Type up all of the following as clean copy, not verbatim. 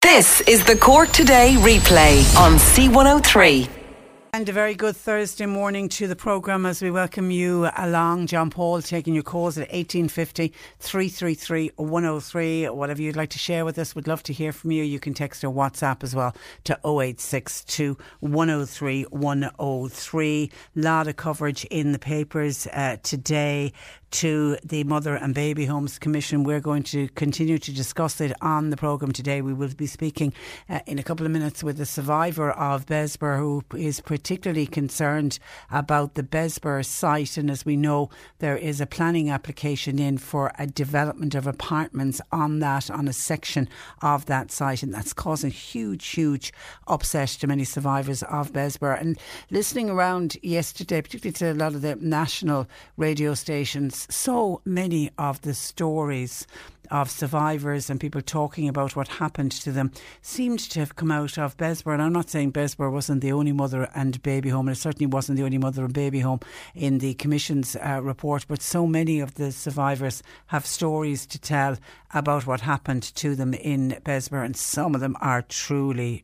This is the Cork Today replay on C103. And a very good Thursday morning to the programme as we welcome you along. John Paul taking your calls at 1850 333 103. Whatever you'd like to share with us, we'd love to hear from you. You can text or WhatsApp as well to 0862 103 103. A lot of coverage in the papers today to the Mother and Baby Homes Commission. We're going to continue to discuss it on the programme today. We will be speaking in a couple of minutes with a survivor of Bessborough who is particularly concerned about the Bessborough site, and as we know, there is a planning application in for a development of apartments on that, on a section of that site, and that's causing huge upset to many survivors of Bessborough. And listening around yesterday, particularly to a lot of the national radio stations, so many of the stories of survivors and people talking about what happened to them seemed to have come out of Bessborough. And I'm not saying Bessborough wasn't the only mother and baby home, and it certainly wasn't the only mother and baby home in the Commission's report, but so many of the survivors have stories to tell about what happened to them in Bessborough, and some of them are truly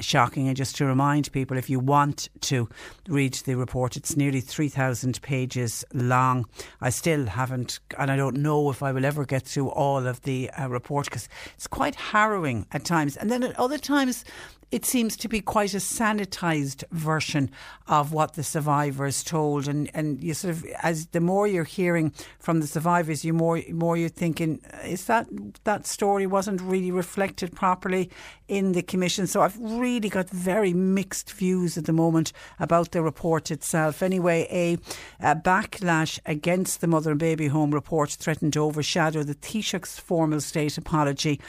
shocking. And just to remind people, if you want to read the report, it's nearly 3,000 pages long. I still haven't, and I don't know if I will ever get through all of the report, because it's quite harrowing at times, and then at other times it seems to be quite a sanitised version of what the survivors told, and you sort of, as the more you're hearing from the survivors, you more you're thinking, is that story wasn't really reflected properly in the Commission. So I've really got very mixed views at the moment about the report itself. Anyway, a backlash against the Mother and Baby Home report threatened to overshadow the Taoiseach's formal state apology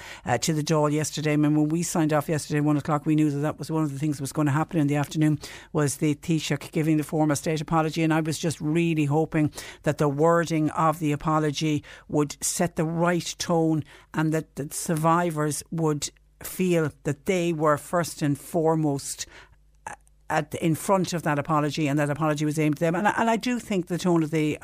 to the Dáil yesterday. I mean, when we signed off yesterday at 1 o'clock, we knew that was one of the things that was going to happen in the afternoon, was the Taoiseach giving the formal state apology, and I was just really hoping that the wording of the apology would set the right tone and that the survivors would feel that they were first and foremost in front of that apology, and that apology was aimed at them. And I do think the tone of the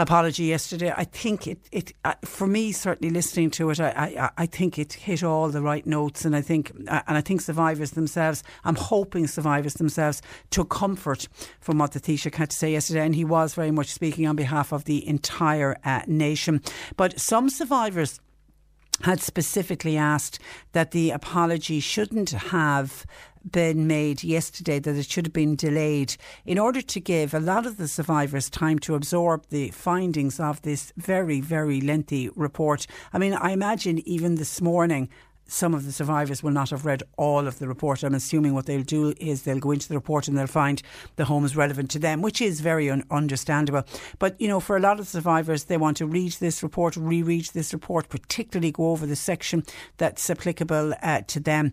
apology yesterday, I think it for me, certainly listening to it, I think it hit all the right notes, and I think survivors themselves, I'm hoping survivors themselves took comfort from what the Taoiseach had to say yesterday, and he was very much speaking on behalf of the entire nation. But some survivors had specifically asked that the apology shouldn't have been made yesterday, that it should have been delayed in order to give a lot of the survivors time to absorb the findings of this very, very lengthy report. I mean, I imagine even this morning some of the survivors will not have read all of the report. I'm assuming what they'll do is they'll go into the report and they'll find the homes relevant to them, which is very understandable. But, you know, for a lot of survivors, they want to read this report, reread this report, particularly go over the section that's applicable to them.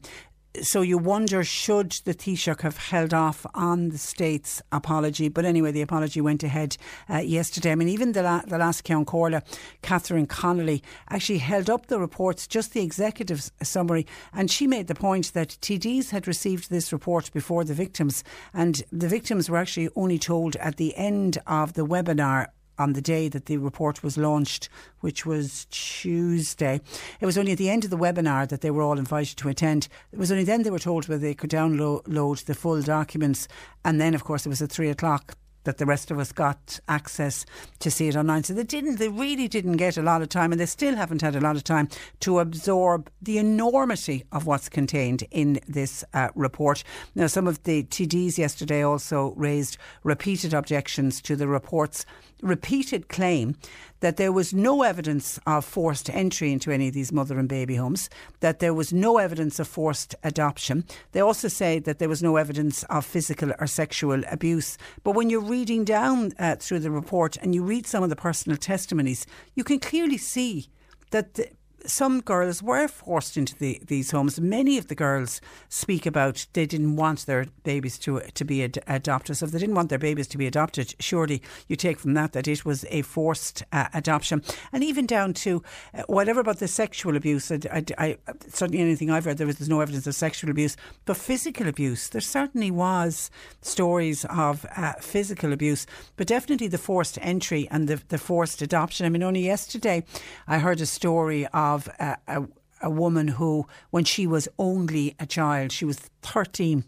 So you wonder, should the Taoiseach have held off on the state's apology? But anyway, the apology went ahead yesterday. I mean, even the last Ceann Corless, Catherine Connolly, actually held up the reports, just the executive summary, and she made the point that TDs had received this report before the victims, and the victims were actually only told at the end of the webinar on the day that the report was launched, which was Tuesday. It was only at the end of the webinar that they were all invited to attend. It was only then they were told whether they could download the full documents. And then, of course, it was at 3 o'clock that the rest of us got access to see it online. So they really didn't get a lot of time, and they still haven't had a lot of time to absorb the enormity of what's contained in this report. Now, some of the TDs yesterday also raised repeated objections to the report's repeated claim that there was no evidence of forced entry into any of these mother and baby homes, that there was no evidence of forced adoption. They also say that there was no evidence of physical or sexual abuse. But when you're reading down through the report and you read some of the personal testimonies, you can clearly see that some girls were forced into these homes. Many of the girls speak about they didn't want their babies to be adopted. So if they didn't want their babies to be adopted, surely you take from that it was a forced adoption. And even down to whatever about the sexual abuse, I certainly anything I've read, there's no evidence of sexual abuse, but physical abuse, there certainly was stories of physical abuse, but definitely the forced entry and the forced adoption. I mean, only yesterday I heard a story of a woman who, when she was only a child, she was 13,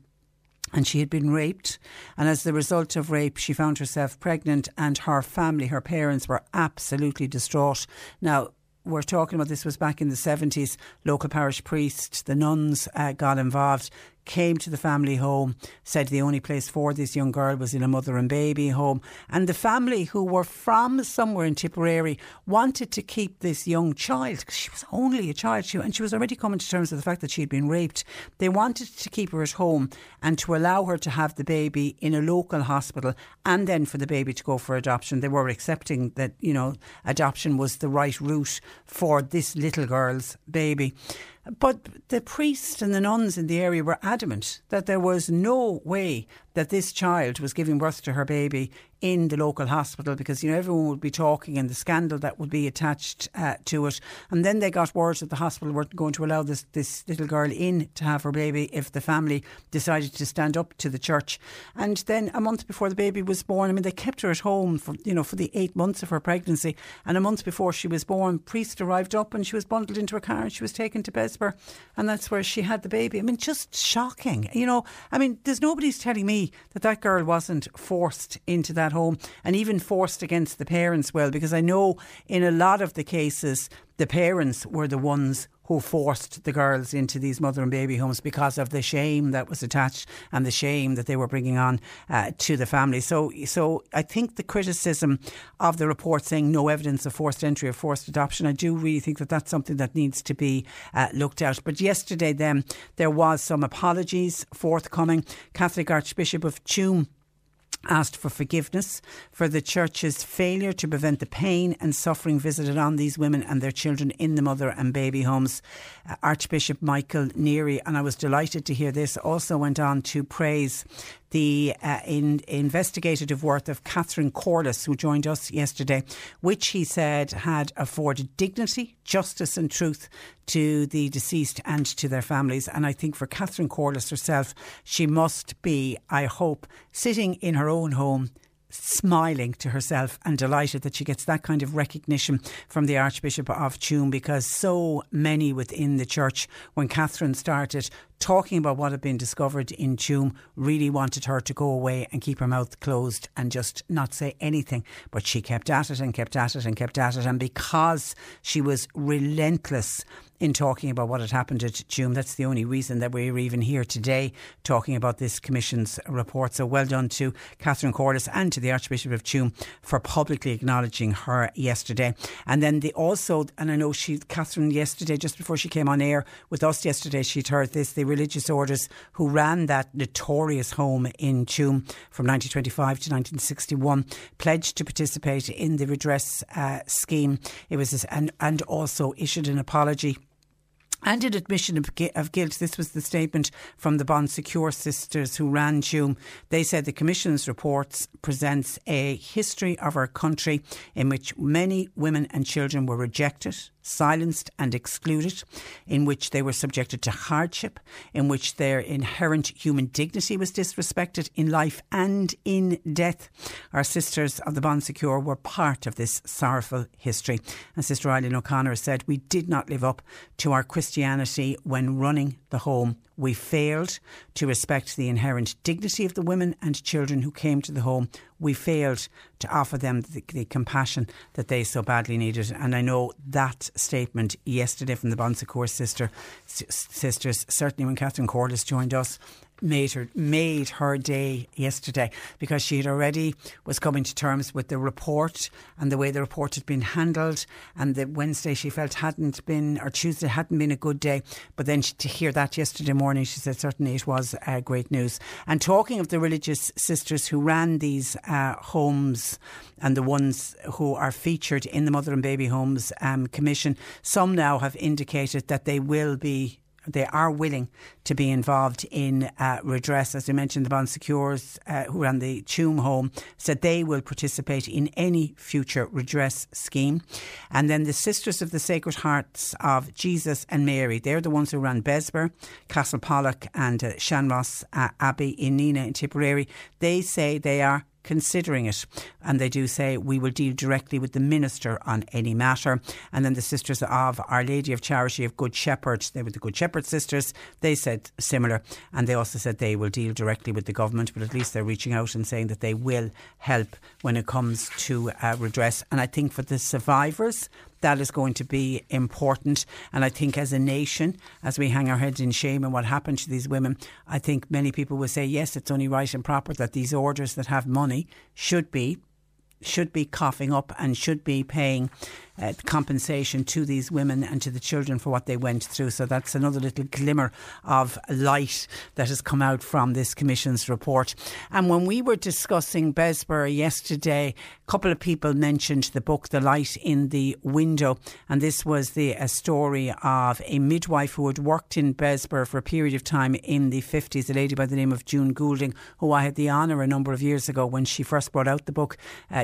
and she had been raped. And as the result of rape, she found herself pregnant, and her family, her parents, were absolutely distraught. Now, we're talking about this was back in the 70s. Local parish priest, the nuns got involved, came to the family home, said the only place for this young girl was in a mother and baby home. And the family, who were from somewhere in Tipperary, wanted to keep this young child because she was only a child and she was already coming to terms with the fact that she had been raped. They wanted to keep her at home and to allow her to have the baby in a local hospital and then for the baby to go for adoption. They were accepting that, you know, adoption was the right route for this little girl's baby. But the priest and the nuns in the area were adamant that there was no way that this child was giving birth to her baby in the local hospital because, you know, everyone would be talking and the scandal that would be attached to it. And then they got word that the hospital weren't going to allow this little girl in to have her baby if the family decided to stand up to the church. And then a month before the baby was born, I mean, they kept her at home for the 8 months of her pregnancy. And a month before she was born, priest arrived up and she was bundled into a car and she was taken to Bessborough, and that's where she had the baby. I mean, just shocking. You know, I mean, there's nobody's telling me that girl wasn't forced into that home, and even forced against the parents, because I know in a lot of the cases the parents were the ones who forced the girls into these mother and baby homes because of the shame that was attached and the shame that they were bringing on to the family. So I think the criticism of the report saying no evidence of forced entry or forced adoption, I do really think that that's something that needs to be looked at. But yesterday then there was some apologies forthcoming. Catholic Archbishop of Tuam asked for forgiveness for the church's failure to prevent the pain and suffering visited on these women and their children in the mother and baby homes. Archbishop Michael Neary, and I was delighted to hear this, also went on to praise the investigative work of Catherine Corless, who joined us yesterday, which he said had afforded dignity, justice and truth to the deceased and to their families. And I think for Catherine Corless herself, she must be, I hope, sitting in her own home, smiling to herself and delighted that she gets that kind of recognition from the Archbishop of Tuam, because so many within the church, when Catherine started talking about what had been discovered in Tuam, really wanted her to go away and keep her mouth closed and just not say anything. But she kept at it and kept at it and kept at it. And because she was relentless in talking about what had happened at Tuam, that's the only reason that we're even here today talking about this Commission's report. So well done to Catherine Corless and to the Archbishop of Tuam for publicly acknowledging her yesterday. And then and I know Catherine yesterday, just before she came on air with us yesterday, she'd heard this, the religious orders who ran that notorious home in Tuam from 1925 to 1961 pledged to participate in the redress scheme. It was and also issued an apology and an admission of guilt. This was the statement from the Bon Secours sisters who ran Tuam. They said the Commission's reports presents a history of our country in which many women and children were rejected, silenced and excluded, in which they were subjected to hardship, in which their inherent human dignity was disrespected in life and in death. Our sisters of the Bon Secours were part of this sorrowful history. And Sister Eileen O'Connor said, we did not live up to our Christianity when running the home. We failed to respect the inherent dignity of the women and children who came to the home. we failed to offer them the compassion that they so badly needed. And I know that statement yesterday from the Bon Secours sisters, certainly when Catherine Corless joined us, made her day yesterday, because she had already was coming to terms with the report and the way the report had been handled, and that Wednesday she felt hadn't been, or Tuesday hadn't been a good day, but then to hear that yesterday morning, she said certainly it was great news. And talking of the religious sisters who ran these homes and the ones who are featured in the Mother and Baby Homes Commission, some now have indicated that they are willing to be involved in redress. As I mentioned, the Bon Secours, who ran the Tuam home, said they will participate in any future redress scheme. And then the Sisters of the Sacred Hearts of Jesus and Mary, they're the ones who ran Bessborough, Castle Pollock and Shanross Abbey in Nina in Tipperary. They say they are considering it, and they do say we will deal directly with the minister on any matter. And then the Sisters of Our Lady of Charity of Good Shepherd, they were the Good Shepherd sisters, they said similar, and they also said they will deal directly with the government, but at least they're reaching out and saying that they will help when it comes to redress. And I think for the survivors that is going to be important. And I think as a nation, as we hang our heads in shame and what happened to these women, I think many people will say, yes, it's only right and proper that these orders that have money should be coughing up and should be paying compensation to these women and to the children for what they went through. So that's another little glimmer of light that has come out from this Commission's report. And when we were discussing Bessborough yesterday, a couple of people mentioned the book The Light in the Window, and this was a story of a midwife who had worked in Bessborough for a period of time in the 50s, a lady by the name of June Goulding, who I had the honour a number of years ago when she first brought out the book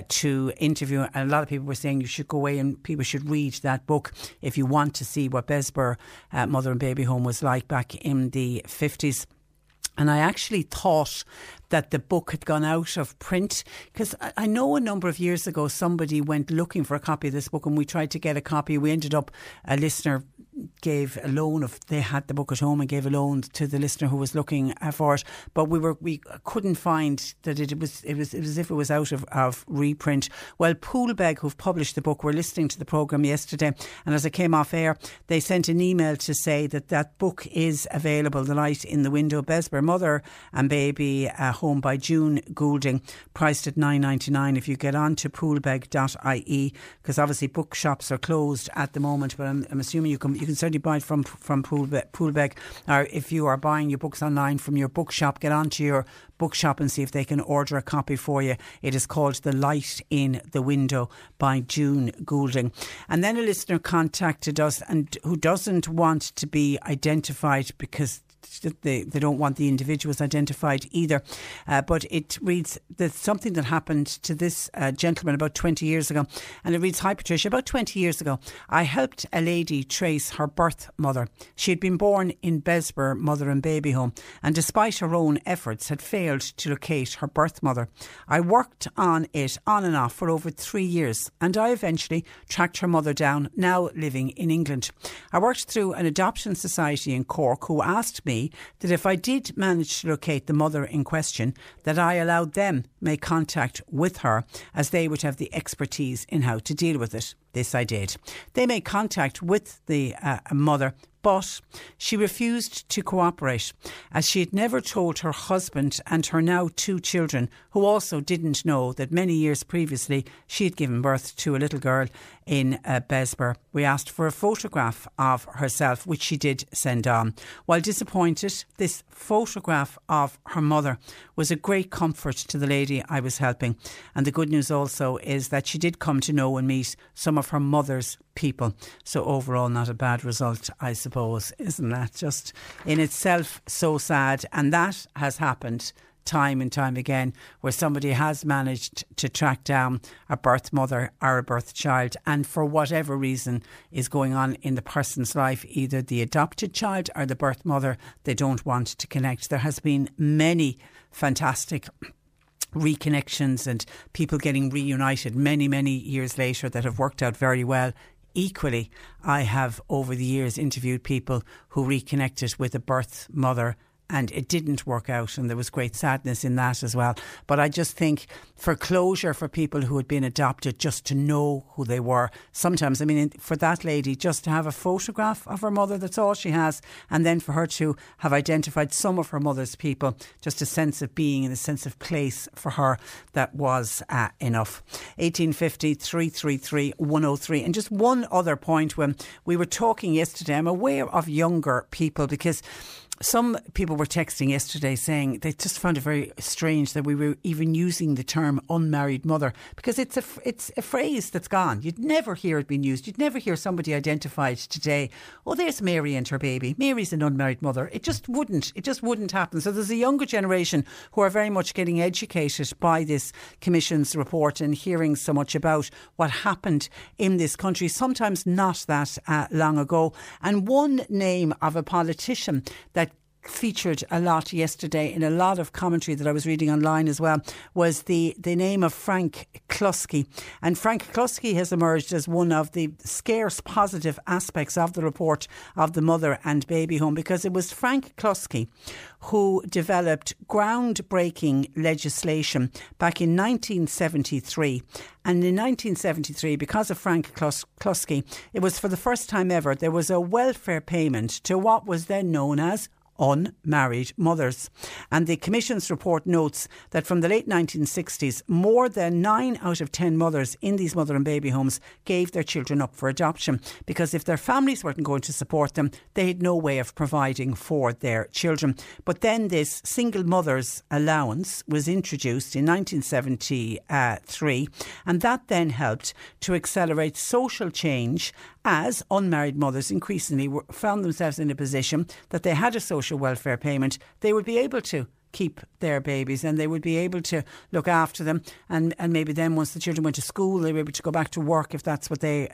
to interview. And a lot of people were saying you should go away and people should read that book if you want to see what Bessborough Mother and Baby Home was like back in the 50s. And I actually thought that the book had gone out of print, because I know a number of years ago somebody went looking for a copy of this book and we tried to get a copy. We ended up, a listener gave a loan of, they had the book at home and gave a loan to the listener who was looking for it, but we couldn't find that it was as if it was out of reprint. Well, Poolbeg, who've published the book, were listening to the programme yesterday, and as I came off air they sent an email to say that book is available, The Light in the Window, Bessborough Mother and Baby Home by June Goulding, priced at $9.99. If you get on to poolbeg.ie, because obviously bookshops are closed at the moment, but I'm assuming you can certainly buy it from Poolbeg, or if you are buying your books online from your bookshop, get onto your bookshop and see if they can order a copy for you. It is called The Light in the Window by June Goulding. And then a listener contacted us and who doesn't want to be identified, because they don't want the individuals identified either, but it reads, there's something that happened to this gentleman about 20 years ago, and it reads, hi Patricia, about 20 years ago I helped a lady trace her birth mother. She had been born in Bessborough Mother and Baby Home, and despite her own efforts had failed to locate her birth mother. I worked on it on and off for over 3 years, and I eventually tracked her mother down, now living in England. I worked through an adoption society in Cork who asked me that if I did manage to locate the mother in question, that I allowed them make contact with her, as they would have the expertise in how to deal with it. This I did. They made contact with the mother, but she refused to cooperate, as she had never told her husband and her now 2 children, who also didn't know that many years previously she had given birth to a little girl in Bessborough. We asked for a photograph of herself, which she did send on. While disappointed, this photograph of her mother was a great comfort to the lady I was helping. And the good news also is that she did come to know and meet some of her mother's people. So overall, not a bad result, I suppose. Isn't that just in itself so sad? And that has happened time and time again, where somebody has managed to track down a birth mother or a birth child, and for whatever reason is going on in the person's life, either the adopted child or the birth mother, they don't want to connect. There has been many fantastic reconnections and people getting reunited many, many years later that have worked out very well. Equally, I have over the years interviewed people who reconnected with a birth mother and it didn't work out, and there was great sadness in that as well. But I just think for closure for people who had been adopted, just to know who they were. Sometimes, I mean, for that lady, just to have a photograph of her mother, that's all she has, and then for her to have identified some of her mother's people, just a sense of being and a sense of place for her, that was enough. 1850 333 103. And just one other point, when we were talking yesterday, I'm aware of younger people, because some people were texting yesterday saying they just found it very strange that we were even using the term unmarried mother, because it's a phrase that's gone. You'd never hear it being used. You'd never hear somebody identified today, oh, there's Mary and her baby. Mary's an unmarried mother. It just wouldn't happen. So there's a younger generation who are very much getting educated by this Commission's report and hearing so much about what happened in this country, sometimes not that long ago. And one name of a politician that featured a lot yesterday in a lot of commentary that I was reading online as well was the name of Frank Cluskey. And Frank Cluskey has emerged as one of the scarce positive aspects of the report of the Mother and Baby Home, because it was Frank Cluskey who developed groundbreaking legislation back in 1973. And in 1973, because of Frank Cluskey, it was for the first time ever there was a welfare payment to what was then known as unmarried mothers. And the Commission's report notes that from the late 1960s, more than 9 out of 10 mothers in these mother and baby homes gave their children up for adoption, because if their families weren't going to support them, they had no way of providing for their children. But then this single mother's allowance was introduced in 1973, and that then helped to accelerate social change as unmarried mothers increasingly found themselves in a position that they had a social welfare payment. They would be able to keep their babies and they would be able to look after them, and maybe then once the children went to school they were able to go back to work if that's what they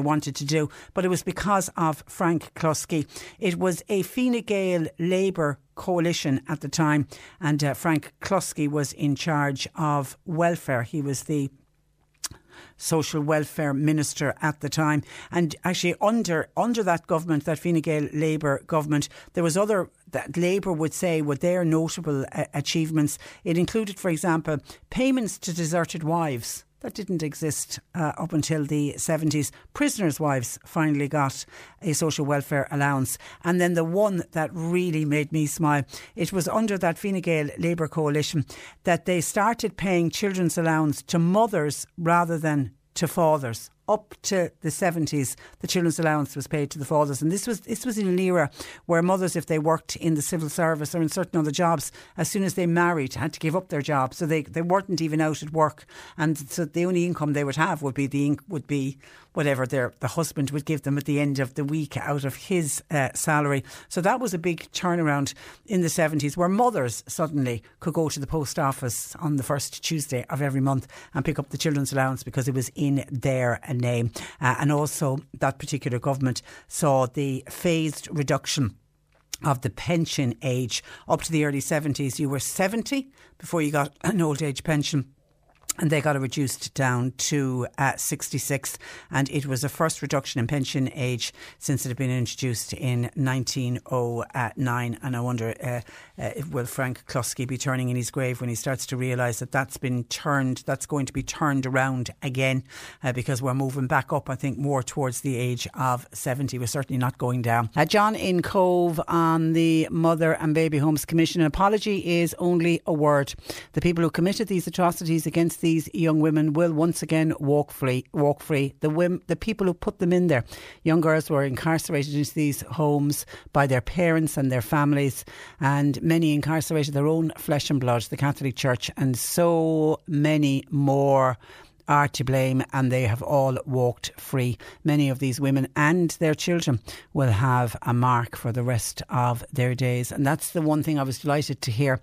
wanted to do. But it was because of Frank Cluskey. It was a Fine Gael Labour coalition at the time, and Frank Cluskey was in charge of welfare. He was the social welfare minister at the time. And actually under that government, that Fine Gael Labour government, there was other that Labour would say were their notable achievements. It included, for example, payments to deserted wives. That didn't exist up until the 70s. Prisoners' wives finally got a social welfare allowance. And then the one that really made me smile, it was under that Fine Gael Labour coalition that they started paying children's allowance to mothers rather than to fathers. Up to the 70s, the children's allowance was paid to the fathers. And this was in an era where mothers, if they worked in the civil service or in certain other jobs, as soon as they married, had to give up their job. So they weren't even out at work. And so the only income they would have would be whatever the husband would give them at the end of the week out of his salary. So that was a big turnaround in the 70s, where mothers suddenly could go to the post office on the first Tuesday of every month and pick up the children's allowance because it was in their name. And also that particular government saw the phased reduction of the pension age. Up to the early 70s, you were 70 before you got an old age pension. And they got it reduced down to 66, and it was the first reduction in pension age since it had been introduced in 1909. And I wonder, will Frank Cluskey be turning in his grave when he starts to realise that that's going to be turned around again, because we're moving back up, I think, more towards the age of 70. We're certainly not going down. John in Cobh on the Mother and Baby Homes Commission. An apology is only a word. The people who committed these atrocities against these young women will once again walk free. The people who put them in there. Young girls were incarcerated into these homes by their parents and their families, and many incarcerated their own flesh and blood, the Catholic Church, and so many more are to blame, and they have all walked free. Many of these women and their children will have a mark for the rest of their days. And that's the one thing I was delighted to hear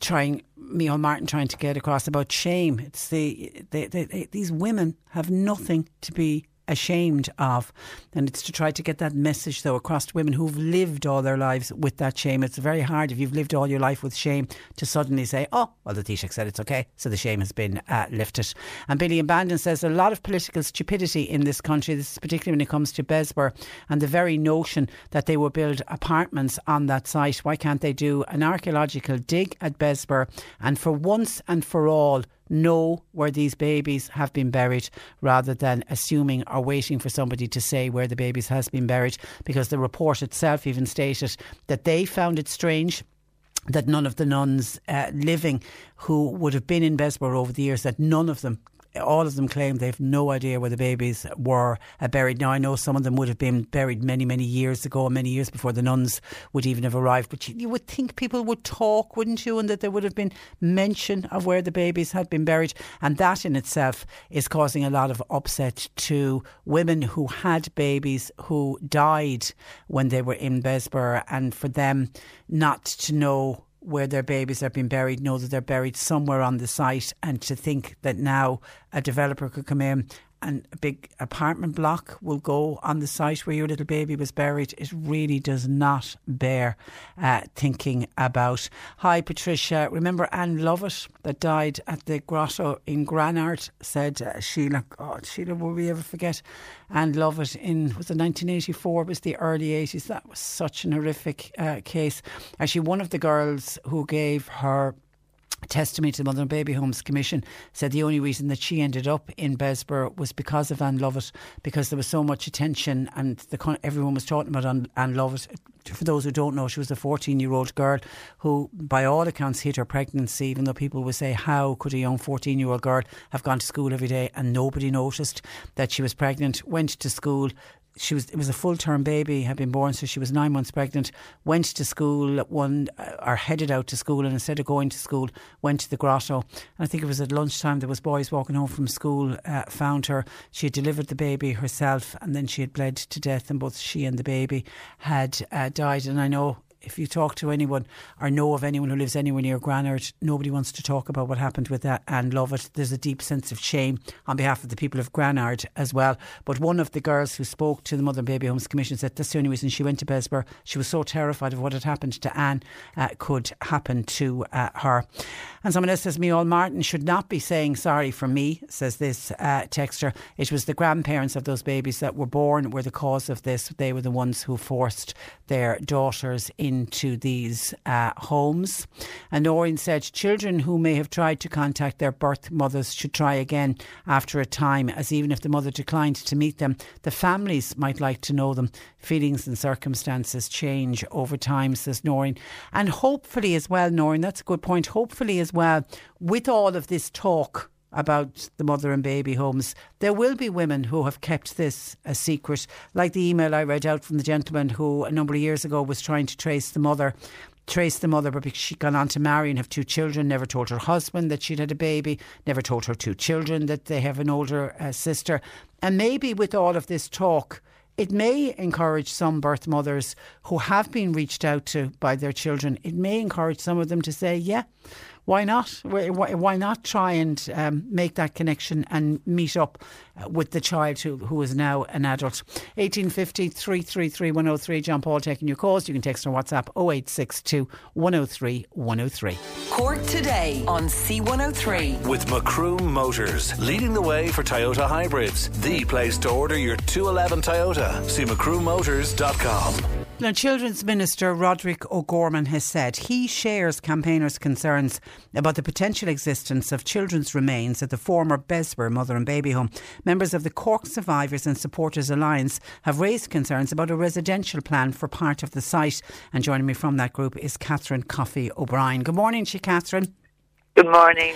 Micheál Martin trying to get across about shame. It's these women have nothing to be ashamed of. And it's to try to get that message, though, across to women who've lived all their lives with that shame. It's very hard if you've lived all your life with shame to suddenly say, oh, well, the Taoiseach said it's okay, so the shame has been lifted. And Billy in Bandon says a lot of political stupidity in this country. This is particularly when it comes to Bessborough and the very notion that they will build apartments on that site. Why can't they do an archaeological dig at Bessborough and for once and for all know where these babies have been buried, rather than assuming or waiting for somebody to say where the babies has been buried? Because the report itself even stated that they found it strange that none of the nuns living who would have been in Bessborough over the years, that none of them, all of them, claim they have no idea where the babies were buried. Now, I know some of them would have been buried many, many years ago, many years before the nuns would even have arrived. But you would think people would talk, wouldn't you? And that there would have been mention of where the babies had been buried. And that in itself is causing a lot of upset to women who had babies who died when they were in Bessborough. And for them not to know where their babies have been buried, know that they're buried somewhere on the site, and to think that now a developer could come in and a big apartment block will go on the site where your little baby was buried, it really does not bear thinking about. Hi, Patricia. Remember Anne Lovett that died at the grotto in Granard, said Sheila. God, Sheila, will we ever forget Anne Lovett in, was it 1984? It was the early 80s. That was such an horrific case. Actually, one of the girls who gave her testimony to the Mother and Baby Homes Commission said the only reason that she ended up in Bessborough was because of Anne Lovett, because there was so much attention and everyone was talking about Anne Lovett. For those who don't know, she was a 14-year-old girl who, by all accounts, hid her pregnancy, even though people would say, how could a young 14-year-old girl have gone to school every day and nobody noticed that she was pregnant? Went to school. It was a full-term baby, had been born, so she was 9 months pregnant, went to school, headed out to school, and instead of going to school, went to the grotto. And I think it was at lunchtime, there was boys walking home from school, found her. She had delivered the baby herself, and then she had bled to death, and both she and the baby had died. And I know, if you talk to anyone or know of anyone who lives anywhere near Granard, nobody wants to talk about what happened with that Anne Lovett. There's a deep sense of shame on behalf of the people of Granard as well. But one of the girls who spoke to the Mother and Baby Homes Commission said that's the only reason she went to Bessborough. She was so terrified of what had happened to Anne could happen to her. And someone else says, Micheál Martin should not be saying sorry for me, says this texter. It was the grandparents of those babies that were born were the cause of this. They were the ones who forced their daughters into these homes. And Noreen said, children who may have tried to contact their birth mothers should try again after a time, as even if the mother declined to meet them, the families might like to know them. Feelings and circumstances change over time, says Noreen. And hopefully as well, Noreen, that's a good point, hopefully as well, with all of this talk about the mother and baby homes, there will be women who have kept this a secret, like the email I read out from the gentleman who a number of years ago was trying to trace the mother, but because she'd gone on to marry and have two children, never told her husband that she'd had a baby, never told her two children that they have an older sister. And maybe with all of this talk, it may encourage some birth mothers who have been reached out to by their children. It may encourage some of them to say, yeah, why not? Why not try and make that connection and meet up with the child who is now an adult? 1850 333 103. John Paul taking your calls. You can text on WhatsApp 0862 103 103. Cork today on C103 with Macroom Motors, leading the way for Toyota hybrids. The place to order your 211 Toyota. See MacroomMotors.com. Now, Children's Minister Roderick O'Gorman has said he shares campaigners' concerns about the potential existence of children's remains at the former Bessborough Mother and Baby Home. Members of the Cork Survivors and Supporters Alliance have raised concerns about a residential plan for part of the site. And joining me from that group is Catherine Coffey O'Brien. Good morning to you, Catherine. Good morning.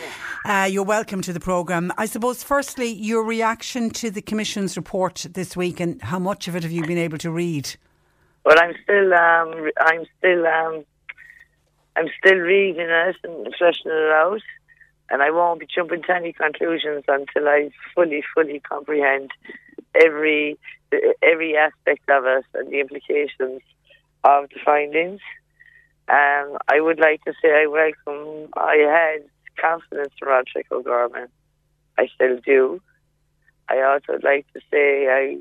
You're welcome to the programme. I suppose, firstly, your reaction to the Commission's report this week, and how much of it have you been able to read? Well, I'm still reading it and fleshing it out, and I won't be jumping to any conclusions until I fully comprehend every aspect of it and the implications of the findings. I would like to say I had confidence in Roderick O'Gorman. I still do. I also like to say I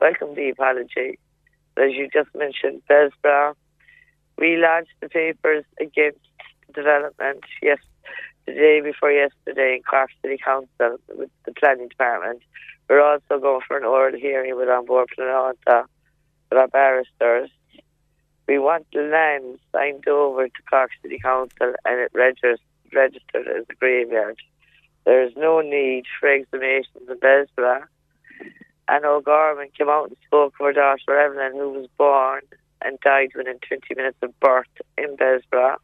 welcome the apology. As you just mentioned, Bessborough, we launched the papers against development the day before yesterday in Cork City Council with the planning department. We're also going for an oral hearing with on board Planota with our barristers. We want the land signed over to Cork City Council and it registered as a graveyard. There is no need for exhumations in Bessborough. Anne O'Gorman came out and spoke for her daughter Evelyn, who was born and died within 20 minutes of birth in Bessborough.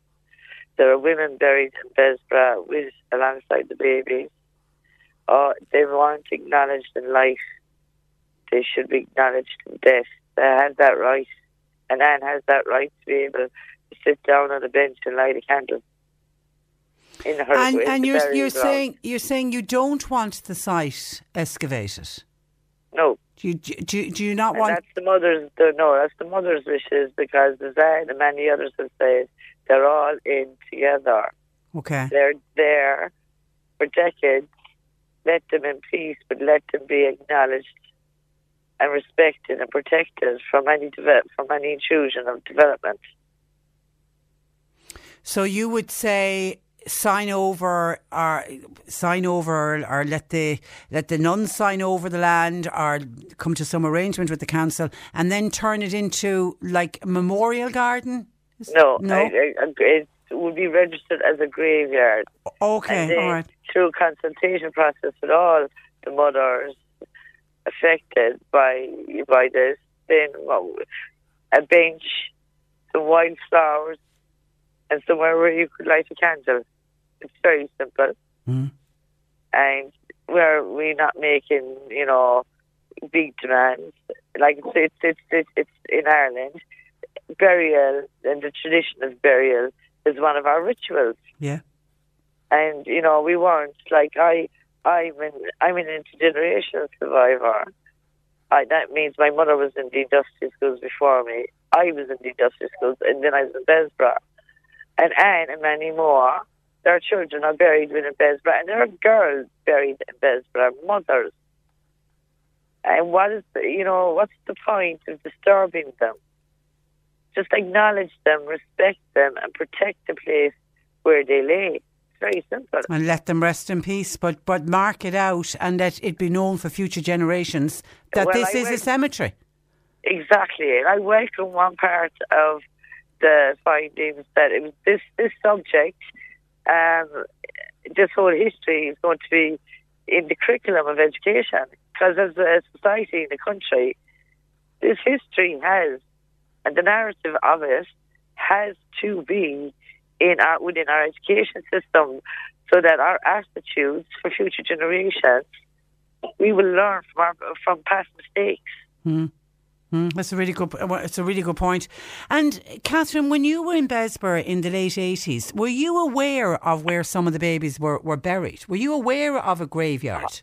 There are women buried in Bessborough alongside the baby. They weren't acknowledged in life. They should be acknowledged in death. They had that right. And Anne has that right to be able to sit down on a bench and light a candle in her way. And you're saying you don't want the site excavated. No. Do you not want? That's the mother's wishes, because as Anne and many others have said, they're all in together. Okay. They're there for decades. Let them in peace, but let them be acknowledged and respected and protected from any intrusion of development. So you would say sign over, or let the nuns sign over the land, or come to some arrangement with the council, and then turn it into like a memorial garden. No. It would be registered as a graveyard. Okay, all right. Through consultation process with all the mothers affected by this, then a bench, some wildflowers, and somewhere where you could light a candle. It's very simple. Mm. And we're not making, big demands. Like it's in Ireland, burial and the tradition of burial is one of our rituals. Yeah. And, we weren't like I'm an intergenerational survivor. That means my mother was in the industrial schools before me. I was in the industrial schools, and then I was in Bessborough. And Anne and many more, their children are buried within Bessborough, and there are girls buried in Bessborough, mothers. And what's the point of disturbing them? Just acknowledge them, respect them, and protect the place where they lay. It's very simple. And let them rest in peace, but mark it out and let it be known for future generations that this is a cemetery. Exactly. And I welcome one part of the findings that it was this subject, this whole history is going to be in the curriculum of education, because as a society in the country, this history has, and the narrative of it has to be within our education system, so that our attitudes for future generations, we will learn from past mistakes. Mm. That's a really good point. And Catherine, when you were in Bessborough in the late 80s, were you aware of where some of the babies were buried? Were you aware of a graveyard?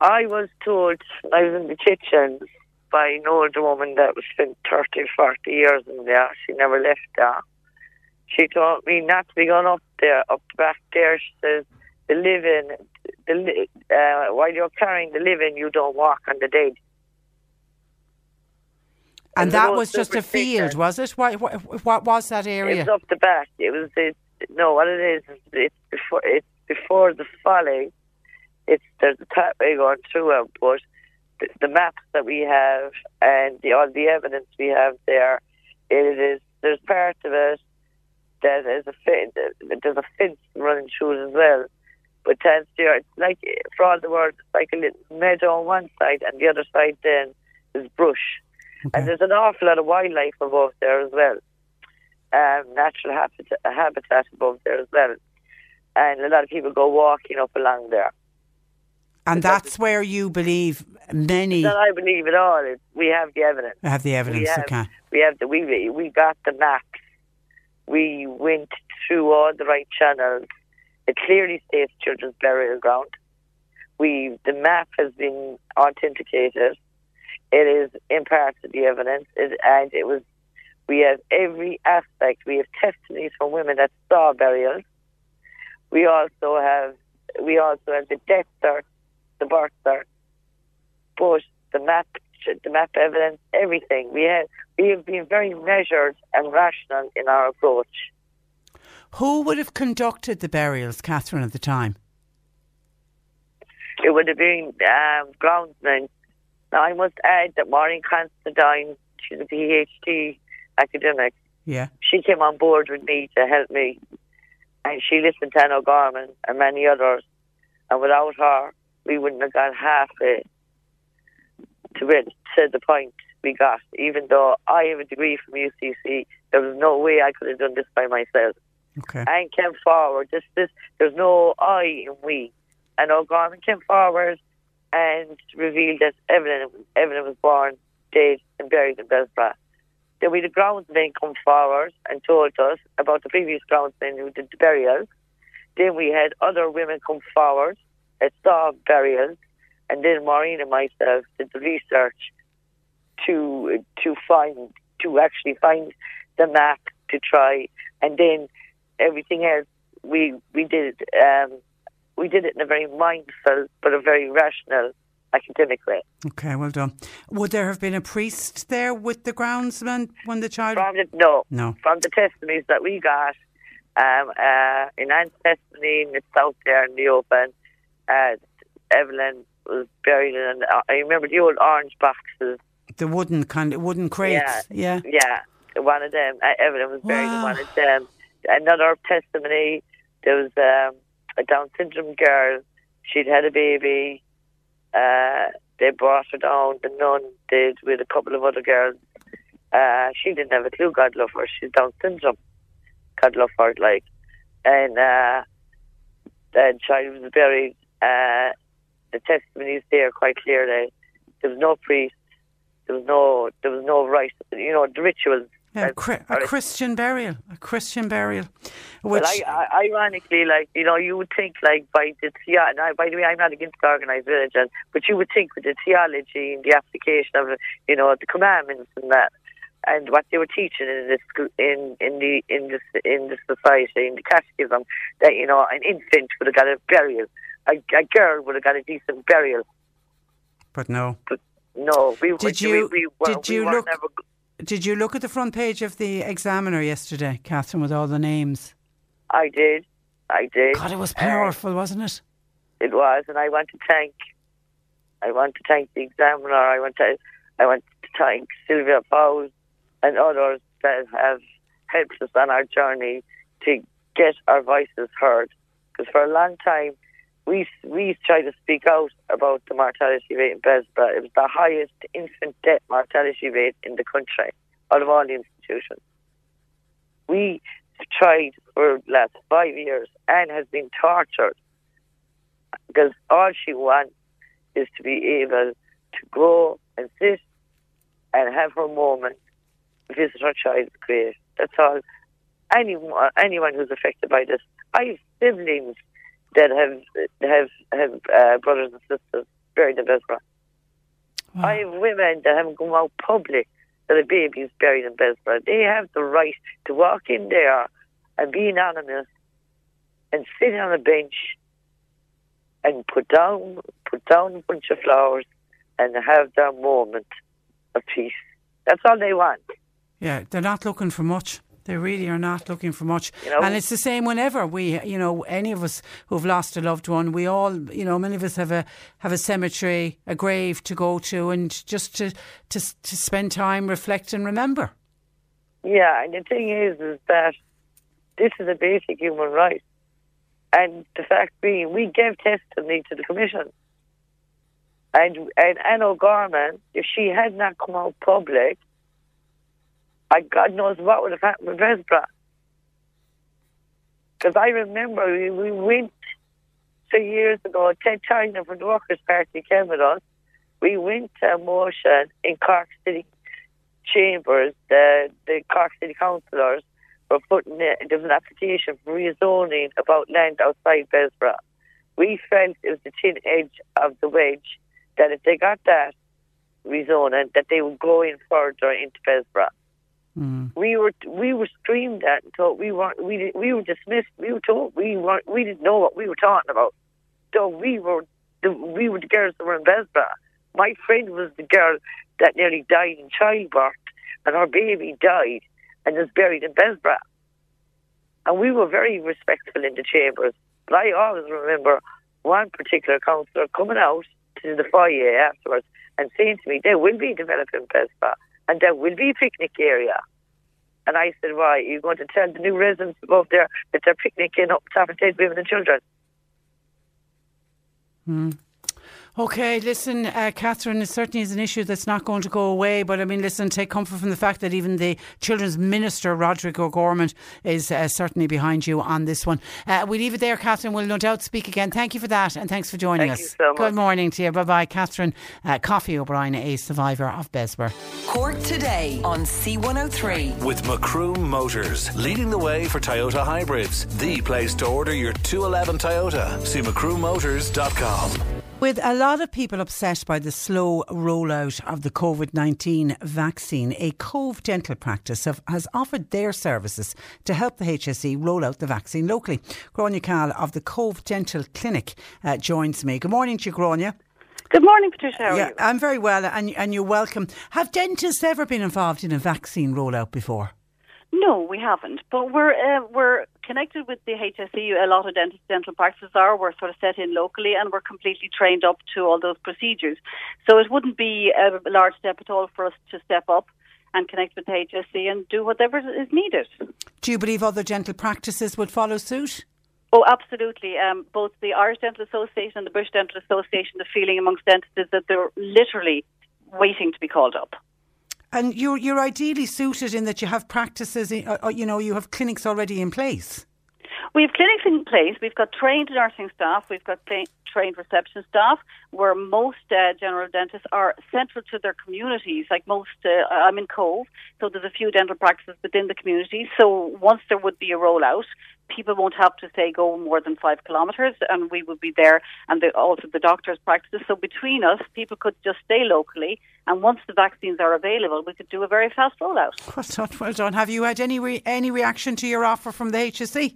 I was told, I was in the kitchen by an older woman that was spent 30, 40 years in there. She never left there. She told me not to be going up there, up back there. She says, while you're carrying the living, you don't walk on the dead. And that was just a field, was it? What was that area? It was up the back. It's before the folly. There's a pathway going through it, but the maps that we have and all the evidence we have there, there's part of it that is there's a fence running through it as well. But that's there. It's like, for all the world, it's like a little meadow on one side, and the other side then is brush. Okay. And there's an awful lot of wildlife above there as well, natural habitat above there as well, and a lot of people go walking up along there. And that's where you believe many. Not I believe at all. We have the evidence. I have the evidence. We got the maps. We went through all the right channels. It clearly states children's burial ground. The map has been authenticated. It is in part of the evidence, we have every aspect. We have testimonies from women that saw burials. We also have the death cert, the birth cert, But the map evidence, everything. We have been very measured and rational in our approach. Who would have conducted the burials, Catherine, at the time? It would have been groundsmen. Now, I must add that Maureen Constantine, she's a PhD academic. Yeah. She came on board with me to help me. And she listened to Anne O'Gorman and many others. And without her, we wouldn't have got halfway to the point we got. Even though I have a degree from UCC, there was no way I could have done this by myself. Okay. And came forward. There's no I in we. And O'Gorman came forward and revealed that Evelyn was born, dead and buried in Bessborough. Then we had the groundsmen come forward and told us about the previous groundsmen who did the burial. Then we had other women come forward that saw burials. And then Maureen and myself did the research to actually find the map to try. And then everything else we did it in a very mindful but a very rational academic way. Okay, well done. Would there have been a priest there with the groundsman when the child? No. From the testimonies that we got, in Anne's testimony, it's out there in the open. Evelyn was buried in. I remember the old orange boxes, the wooden crates. Yeah. One of them. Evelyn was buried in one of them. Another testimony. There was a Down syndrome girl. She'd had a baby. They brought her down. The nun did with a couple of other girls. She didn't have a clue. God love her. She's Down syndrome. God love her, like. And the child was buried. The testimony is there quite clearly. There was no priest. There was no rite. You know, the rituals. Yeah, a Christian burial. Which... Well, ironically, like, you know, you would think, like, by the theology, by the way, I'm not against organised religion, but you would think with the theology and the application of, you know, the commandments and that, and what they were teaching in the society, in the catechism, that, you know, an infant would have got a burial, a girl would have got a decent burial. But no. But no, Did you look at the front page of the Examiner yesterday, Catherine, with all the names? I did. God, it was powerful, wasn't it? It was, and I want to thank the Examiner. I want to thank Sylvia Powell and others that have helped us on our journey to get our voices heard. Because for a long time, we tried to speak out about the mortality rate in Bessborough. It was the highest infant death mortality rate in the country, out of all the institutions. We tried for the last 5 years. Anne has been tortured because all she wants is to be able to go and sit and have her moment, visit her child's grave. That's all. Anyone who's affected by this. I have siblings that have brothers and sisters buried in Bessborough. Wow. I have women that haven't come out public that a baby is buried in Bessborough. They have the right to walk in there and be anonymous and sit on a bench and put down a bunch of flowers and have their moment of peace. That's all they want. Yeah, they're not looking for much. They really are not looking for much. You know, and it's the same whenever we, you know, any of us who've lost a loved one, we all, you know, many of us have a cemetery, a grave to go to and just to spend time, reflect and remember. Yeah, and the thing is that this is a basic human right. And the fact being, we gave testimony to the Commission. And Anne O'Gorman, if she had not come out public, God knows what would have happened with Bessborough. Because I remember we went 2 years ago, Ted Tyner from the Workers' Party came with us. We went to a motion in Cork City Chambers. The Cork City Councillors were putting in, there was an application for rezoning about land outside Bessborough. We felt it was the thin edge of the wedge that if they got that rezoning, that they would go in further into Bessborough. Mm. We were screamed at and thought we were dismissed. We were told we didn't know what we were talking about. So we were the girls that were in Bessborough. My friend was the girl that nearly died in childbirth, and her baby died and was buried in Bessborough. And we were very respectful in the chambers. But I always remember one particular councillor coming out to the foyer afterwards and saying to me, there will be developing Bessborough and there will be a picnic area. And I said, why, are you going to tell the new residents above there that they're picnicking up top and 10 women and children? Okay, listen, Catherine, it certainly is an issue that's not going to go away. But I mean, listen, take comfort from the fact that even the Children's Minister, Roderick O'Gorman, is certainly behind you on this one. We leave it there, Catherine. We'll no doubt speak again. Thank you for that, and thanks for joining us. Thank you so much. Good morning to you. Bye-bye. Catherine Coffey O'Brien, a survivor of Bessborough. Cork today on C103. With Macroom Motors, leading the way for Toyota hybrids. The place to order your 211 Toyota. See MacroomMotors.com. With a lot of people upset by the slow rollout of the COVID-19 vaccine, a Cobh dental practice has offered their services to help the HSE roll out the vaccine locally. Gráinne Kahl of the Cobh Dental Clinic joins me. Good morning to you, Gráinne. Good morning, Patricia. How are you? I'm very well, and you're welcome. Have dentists ever been involved in a vaccine rollout before? No, we haven't. But we're connected with the HSE. A lot of dental practices are. We're sort of set in locally, and we're completely trained up to all those procedures. So it wouldn't be a large step at all for us to step up and connect with the HSE and do whatever is needed. Do you believe other dental practices would follow suit? Oh, absolutely. Both the Irish Dental Association and the British Dental Association, the feeling amongst dentists is that they're literally waiting to be called up. And you're ideally suited in that you have practices, you have clinics already in place. We have clinics in place. We've got trained nursing staff. We've got trained reception staff, where most general dentists are central to their communities. Like most, I'm in Cobh, so there's a few dental practices within the community. So once there would be a rollout, people won't have to say go more than 5 kilometres, and we would be there, and also the doctors' practices. So between us, people could just stay locally, and once the vaccines are available, we could do a very fast rollout. Well done. Have you had any reaction to your offer from the HSE?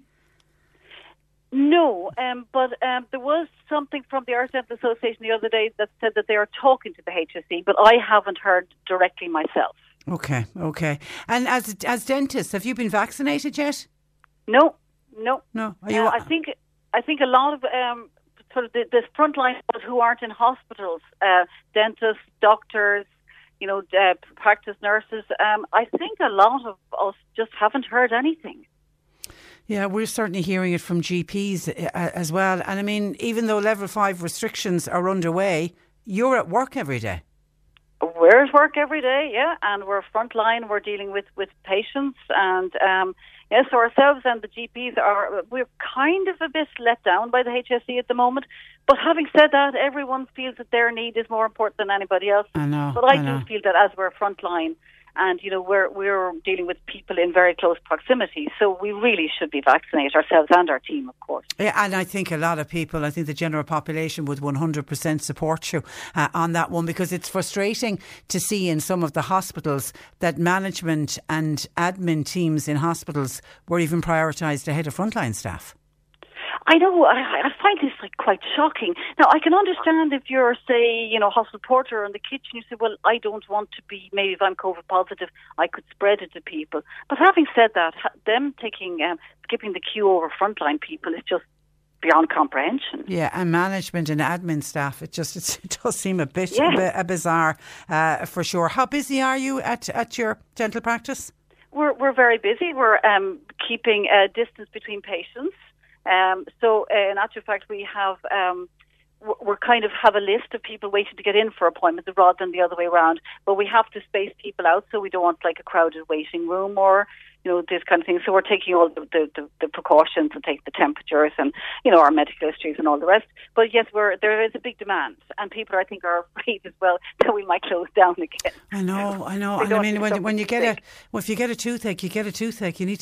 No, but there was something from the Irish Dental Association the other day that said that they are talking to the HSE, but I haven't heard directly myself. Okay. And as dentists, have you been vaccinated yet? No. I think a lot of sort of the frontline who aren't in hospitals, dentists, doctors, practice nurses. I think a lot of us just haven't heard anything. Yeah, we're certainly hearing it from GPs as well. And I mean, even though level 5 restrictions are underway, you're at work every day. We're at work every day, yeah. And we're frontline, we're dealing with patients. And so ourselves and the GPs we're kind of a bit let down by the HSE at the moment. But having said that, everyone feels that their need is more important than anybody else. I do feel that as we're frontline, and, we're dealing with people in very close proximity. So we really should be vaccinated ourselves and our team, of course. Yeah, and I think a lot of people, I think the general population would 100% support you on that one, because it's frustrating to see in some of the hospitals that management and admin teams in hospitals were even prioritised ahead of frontline staff. I know, I find this quite shocking. Now, I can understand if you're, say, hospital porter in the kitchen, you say, well, I don't want to be, maybe if I'm COVID positive, I could spread it to people. But having said that, them skipping the queue over frontline people is just beyond comprehension. Yeah, and management and admin staff, it does seem a bit bizarre for sure. How busy are you at your dental practice? We're very busy. We're keeping a distance between patients. So in actual fact, we have we're kind of have a list of people waiting to get in for appointments rather than the other way around. But we have to space people out, so we don't want a crowded waiting room or this kind of thing. So we're taking all the precautions and take the temperatures and our medical histories and all the rest. But yes, there is a big demand, and people I think are afraid as well that we might close down again. I know. And I mean, if you get a toothache, you need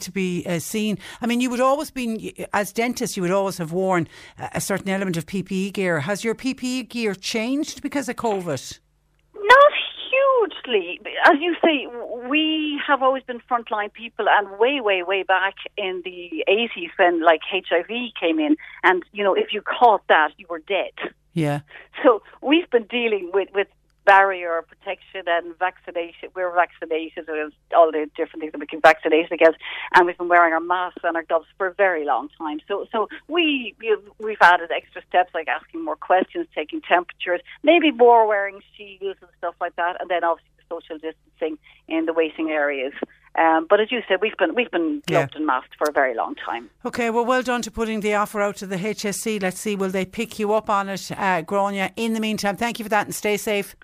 to be seen. I mean, you would always be, as dentists, you would always have worn a certain element of PPE gear. Has your PPE gear changed because of COVID? Not hugely. As you say, we have always been frontline people, and way, way, way back in the 80s when HIV came in, and if you caught that, you were dead. Yeah. So we've been dealing with barrier protection and vaccination. We're vaccinated, there's all the different things that we can vaccinate against, and we've been wearing our masks and our gloves for a very long time. So we've added extra steps like asking more questions, taking temperatures, maybe more wearing shields and stuff like that, and then obviously social distancing in the waiting areas. But as you said, we've been gloved and masked for a very long time. OK, well done to putting the offer out to the HSE. Let's see, will they pick you up on it, Gráinne? In the meantime, thank you for that and stay safe.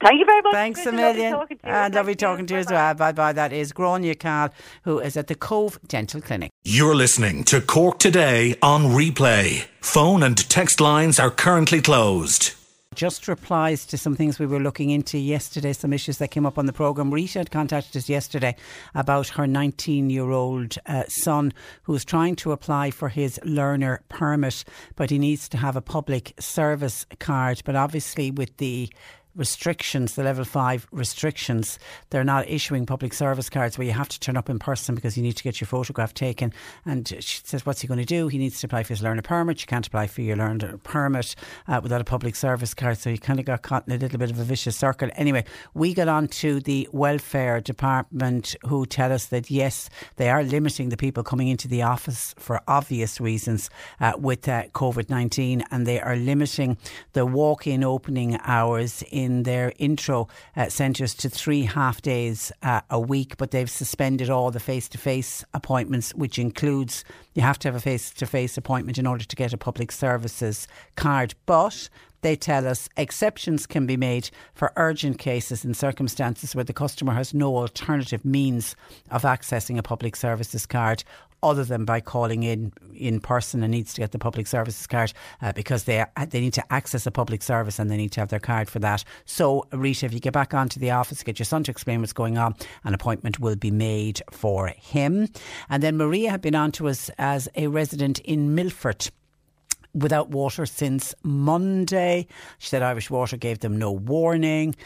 Thank you very much. Thanks a million. And lovely talking to you as well. Bye-bye. That is Gráinne Carl, who is at the Cobh Dental Clinic. You're listening to Cork Today on replay. Phone and text lines are currently closed. Just replies to some things we were looking into yesterday, some issues that came up on the programme. Rita had contacted us yesterday about her 19-year-old son who's trying to apply for his learner permit, but he needs to have a public service card. But obviously with the restrictions, the level 5 restrictions, they're not issuing public service cards where you have to turn up in person because you need to get your photograph taken. And she says, what's he going to do? He needs to apply for his learner permit. You can't apply for your learner permit without a public service card. So he kind of got caught in a little bit of a vicious circle. Anyway, we got on to the welfare department who tell us that yes, they are limiting the people coming into the office for obvious reasons with COVID-19, and they are limiting the walk-in opening hours in their intro centres to 3 half days a week, but they've suspended all the face-to-face appointments, which includes you have to have a face-to-face appointment in order to get a public services card. But they tell us exceptions can be made for urgent cases in circumstances where the customer has no alternative means of accessing a public services card other than by calling in person and needs to get the public services card because they need to access a public service and they need to have their card for that. So, Rita, if you get back onto the office, get your son to explain what's going on, an appointment will be made for him. And then Maria had been on to us as a resident in Milford without water since Monday. She said Irish Water gave them no warning.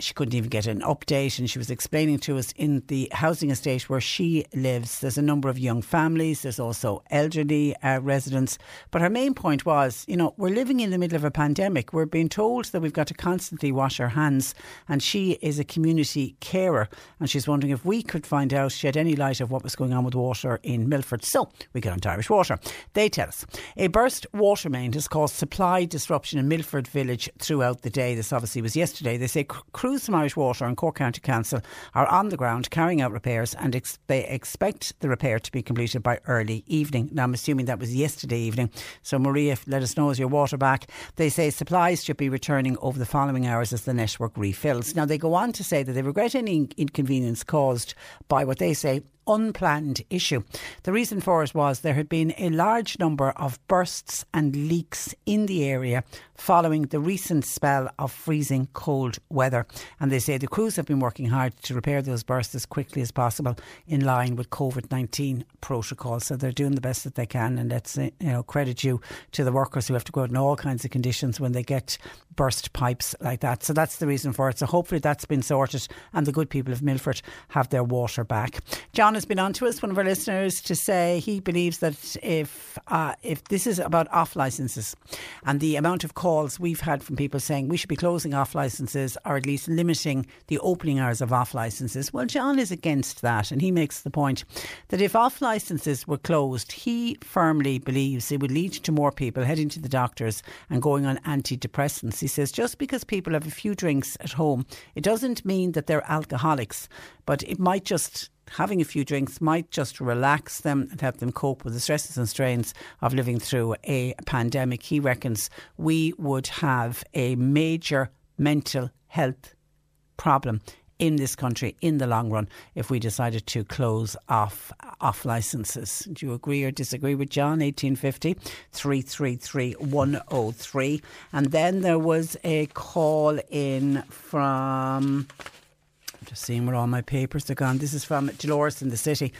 She couldn't even get an update, and she was explaining to us in the housing estate where she lives, there's a number of young families, there's also elderly residents. But her main point was, you know, we're living in the middle of a pandemic. We're being told that we've got to constantly wash our hands, and she is a community carer, and she's wondering if we could find out, shed any light of what was going on with water in Milford. So we got on to Irish Water. They tell us a burst water main has caused supply disruption in Milford Village throughout the day. This obviously was yesterday. They say crews from Irish Water and Cork County Council are on the ground carrying out repairs, and they expect the repair to be completed by early evening. Now, I'm assuming that was yesterday evening. So, Maria, let us know as your water back. They say supplies should be returning over the following hours as the network refills. Now, they go on to say that they regret any inconvenience caused by what they say unplanned issue. The reason for it was there had been a large number of bursts and leaks in the area following the recent spell of freezing cold weather. And they say the crews have been working hard to repair those bursts as quickly as possible in line with COVID-19 protocols. So they're doing the best that they can, and that's, you know, credit you to the workers who have to go out in all kinds of conditions when they get burst pipes like that. So that's the reason for it. So hopefully that's been sorted and the good people of Milford have their water back. John has been on to us, one of our listeners, to say he believes that if this is about off licences and the amount of calls we've had from people saying we should be closing off licences or at least limiting the opening hours of off licences. Well, John is against that, and he makes the point that if off licences were closed, he firmly believes it would lead to more people heading to the doctors and going on antidepressants. He says just because people have a few drinks at home, it doesn't mean that they're alcoholics, but it might just... having a few drinks might just relax them and help them cope with the stresses and strains of living through a pandemic. He reckons we would have a major mental health problem in this country in the long run if we decided to close off licences. Do you agree or disagree with John? 1850 333 103. And then there was a call in from... just seeing where all my papers are gone. This is from Dolores in the City.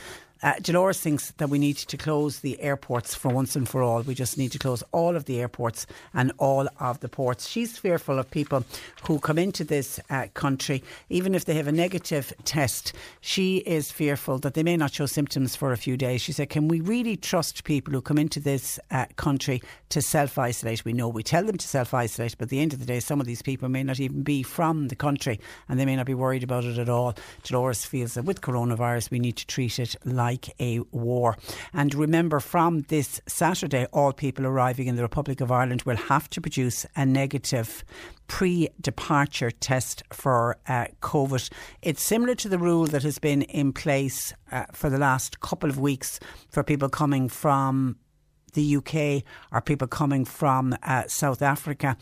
Dolores thinks that we need to close the airports for once and for all. We just need to close all of the airports and all of the ports. She's fearful of people who come into this country, even if they have a negative test. She is fearful that they may not show symptoms for a few days. She said, can we really trust people who come into this country to self-isolate? We know we tell them to self-isolate, but at the end of the day, some of these people may not even be from the country and they may not be worried about it at all. Dolores feels that with coronavirus, we need to treat it like a war. And remember, from this Saturday, all people arriving in the Republic of Ireland will have to produce a negative pre-departure test for COVID. It's similar to the rule that has been in place for the last couple of weeks for people coming from the UK or people coming from South Africa.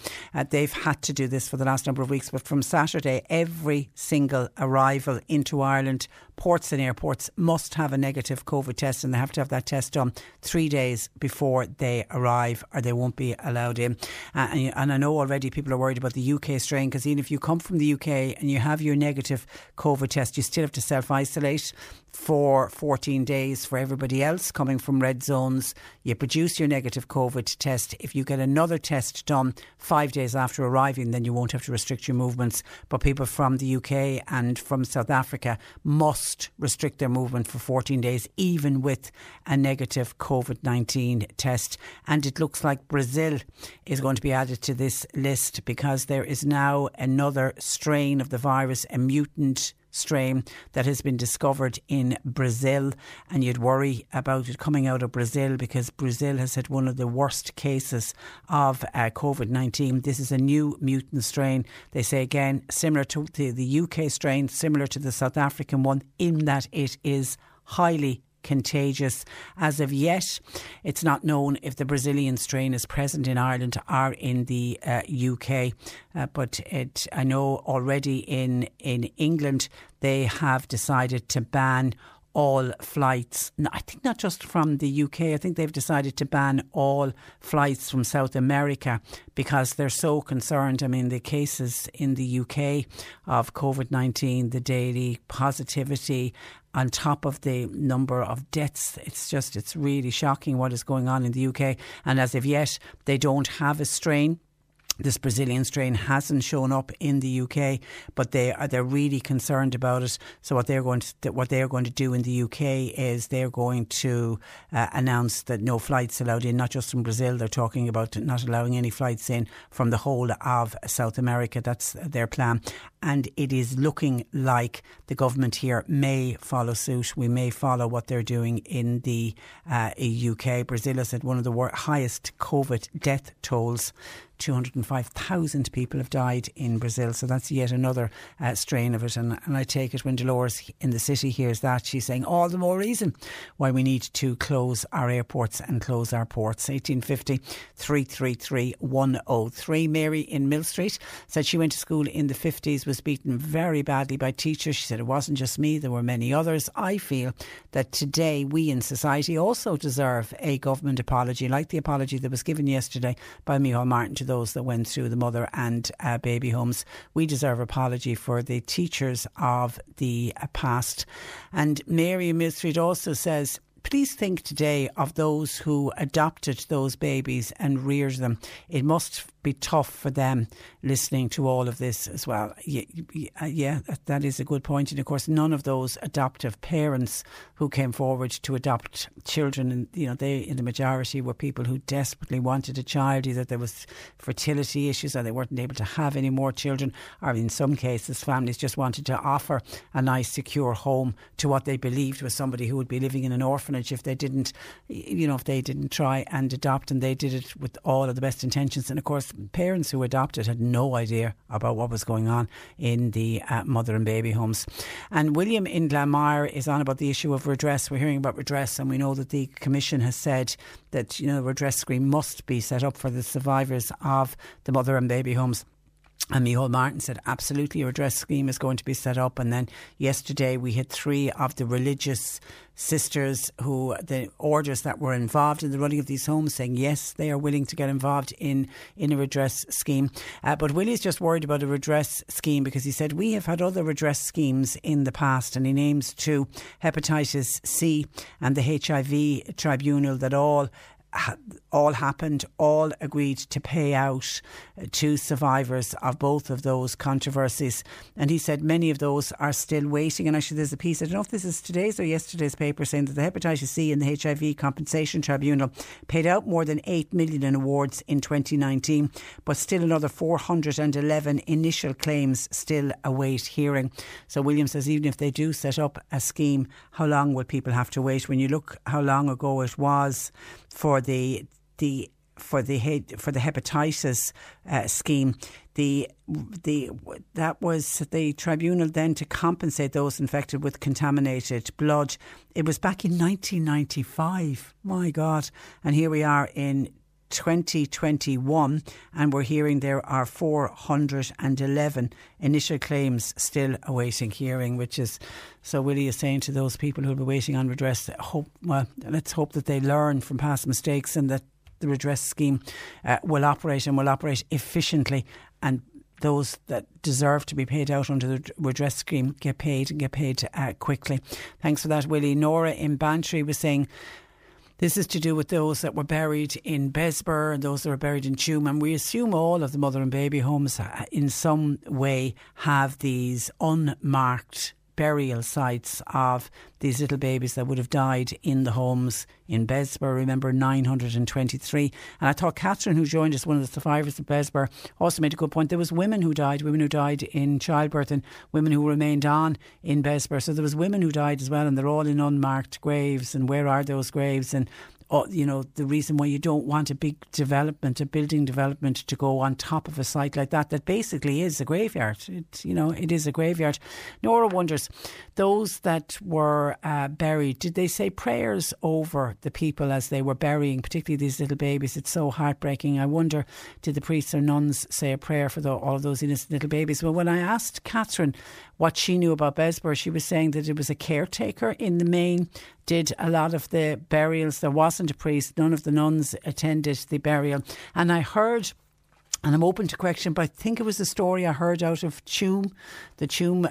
They've had to do this for the last number of weeks, but from Saturday, every single arrival into Ireland, ports and airports, must have a negative COVID test, and they have to have that test done 3 days before they arrive or they won't be allowed in. And I know already people are worried about the UK strain, because even if you come from the UK and you have your negative COVID test, you still have to self-isolate for 14 days. For everybody else coming from red zones, you produce your negative COVID test. If you get another test done 5 days after arriving, then you won't have to restrict your movements. But people from the UK and from South Africa must restrict their movement for 14 days, even with a negative COVID-19 test. And it looks like Brazil is going to be added to this list, because there is now another strain of the virus, a mutant strain that has been discovered in Brazil, and you'd worry about it coming out of Brazil because Brazil has had one of the worst cases of COVID-19. This is a new mutant strain. They say, again, similar to the UK strain, similar to the South African one, in that it is highly contagious. As of yet, it's not known if the Brazilian strain is present in Ireland or in the UK. But I know already in England, they have decided to ban all flights. No, I think not just from the UK. I think they've decided to ban all flights from South America because they're so concerned. I mean, the cases in the UK of COVID-19, the daily positivity, on top of the number of deaths, it's really shocking what is going on in the UK. And as of yet, they don't have a strain. This Brazilian strain hasn't shown up in the UK, but they're really concerned about it. So what they're going to do in the UK is they're going to announce that no flights allowed in, not just from Brazil. They're talking about not allowing any flights in from the whole of South America. That's their plan. And it is looking like the government here may follow suit. We may follow what they're doing in the UK. Brazil has had one of the highest COVID death tolls. 205,000 people have died in Brazil. So that's yet another strain of it. And I take it when Dolores in the city hears that, she's saying all the more reason why we need to close our airports and close our ports. 1850 333 103. Mary in Mill Street said she went to school in the 50s, was beaten very badly by teachers. She said it wasn't just me, there were many others. I feel that today we in society also deserve a government apology, like the apology that was given yesterday by Micheál Martin to those that went through the mother and baby homes. We deserve apology for the teachers of the past. And Mary in Mill Street also says, please think today of those who adopted those babies and reared them. It must be tough for them listening to all of this as well. Yeah, that is a good point. And of course, none of those adoptive parents who came forward to adopt children, and you know, they in the majority were people who desperately wanted a child, either there was fertility issues or they weren't able to have any more children, or in some cases families just wanted to offer a nice secure home to what they believed was somebody who would be living in an orphanage if they didn't, you know, if they didn't try and adopt, and they did it with all of the best intentions. And of course, parents who adopted had no idea about what was going on in the mother and baby homes. And William in Glanmire is on about the issue of redress. We're hearing about redress, and we know that the Commission has said that, you know, the redress scheme must be set up for the survivors of the mother and baby homes. And Micheál Martin said, absolutely, your address scheme is going to be set up. And then yesterday we had three of the religious sisters who, the orders that were involved in the running of these homes, saying, yes, they are willing to get involved in a redress scheme. But Willie's just worried about a redress scheme because he said, we have had other redress schemes in the past. And he names two, Hepatitis C and the HIV Tribunal, that all happened, all agreed to pay out to survivors of both of those controversies. And he said many of those are still waiting. And actually there's a piece, I don't know if this is today's or yesterday's paper, saying that the Hepatitis C and the HIV Compensation Tribunal paid out more than 8 million in awards in 2019, but still another 411 initial claims still await hearing. So William says even if they do set up a scheme, how long will people have to wait? When you look how long ago it was for the hepatitis scheme, that was the tribunal then to compensate those infected with contaminated blood. It was back in 1995. My God! And here we are in 2021, and we're hearing there are 411 initial claims still awaiting hearing, which is, so Willie is saying to those people who'll be waiting on redress, let's hope that they learn from past mistakes and that the redress scheme will operate efficiently, and those that deserve to be paid out under the redress scheme get paid quickly. Thanks for that, Willie. Nora in Bantry was saying, this is to do with those that were buried in Bessborough and those that were buried in Tuam. And we assume all of the mother and baby homes in some way have these unmarked burial sites of these little babies that would have died in the homes in Bessborough. Remember, 923. And I thought Catherine, who joined us, one of the survivors of Bessborough, also made a good point. There was women who died in childbirth and women who remained on in Bessborough. So there was women who died as well, and they're all in unmarked graves. And where are those graves? And the reason why you don't want a big development, a building development, to go on top of a site like that basically is a graveyard. It is a graveyard. Nora wonders, those that were buried, did they say prayers over the people as they were burying, particularly these little babies? It's so heartbreaking. I wonder, did the priests or nuns say a prayer for all of those innocent little babies? Well, when I asked Catherine what she knew about Bessborough, she was saying that it was a caretaker in the main, did a lot of the burials. There wasn't a priest. None of the nuns attended the burial. And I heard, and I'm open to correction, but I think it was a story I heard out of Tuam, the Tuam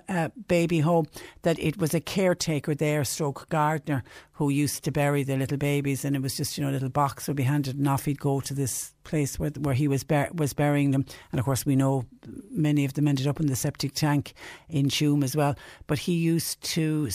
baby home, that it was a caretaker there, stroke gardener, who used to bury their little babies, and it was just, a little box would be handed and off he'd go to this place where he was burying them. And of course we know many of them ended up in the septic tank in Tuam as well. But he used to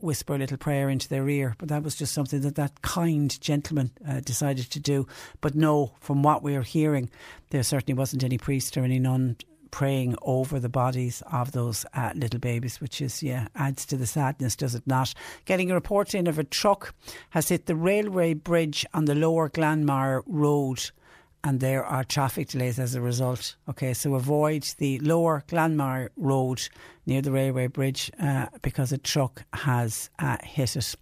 whisper a little prayer into their ear, but that was just something that kind gentleman decided to do. But no, from what we're hearing, there certainly wasn't any priest or any nun praying over the bodies of those little babies, which is, adds to the sadness, does it not? Getting a report in of a truck has hit the railway bridge on the Lower Glanmire Road, and there are traffic delays as a result. OK, so avoid the Lower Glanmire Road near the railway bridge because a truck has hit it.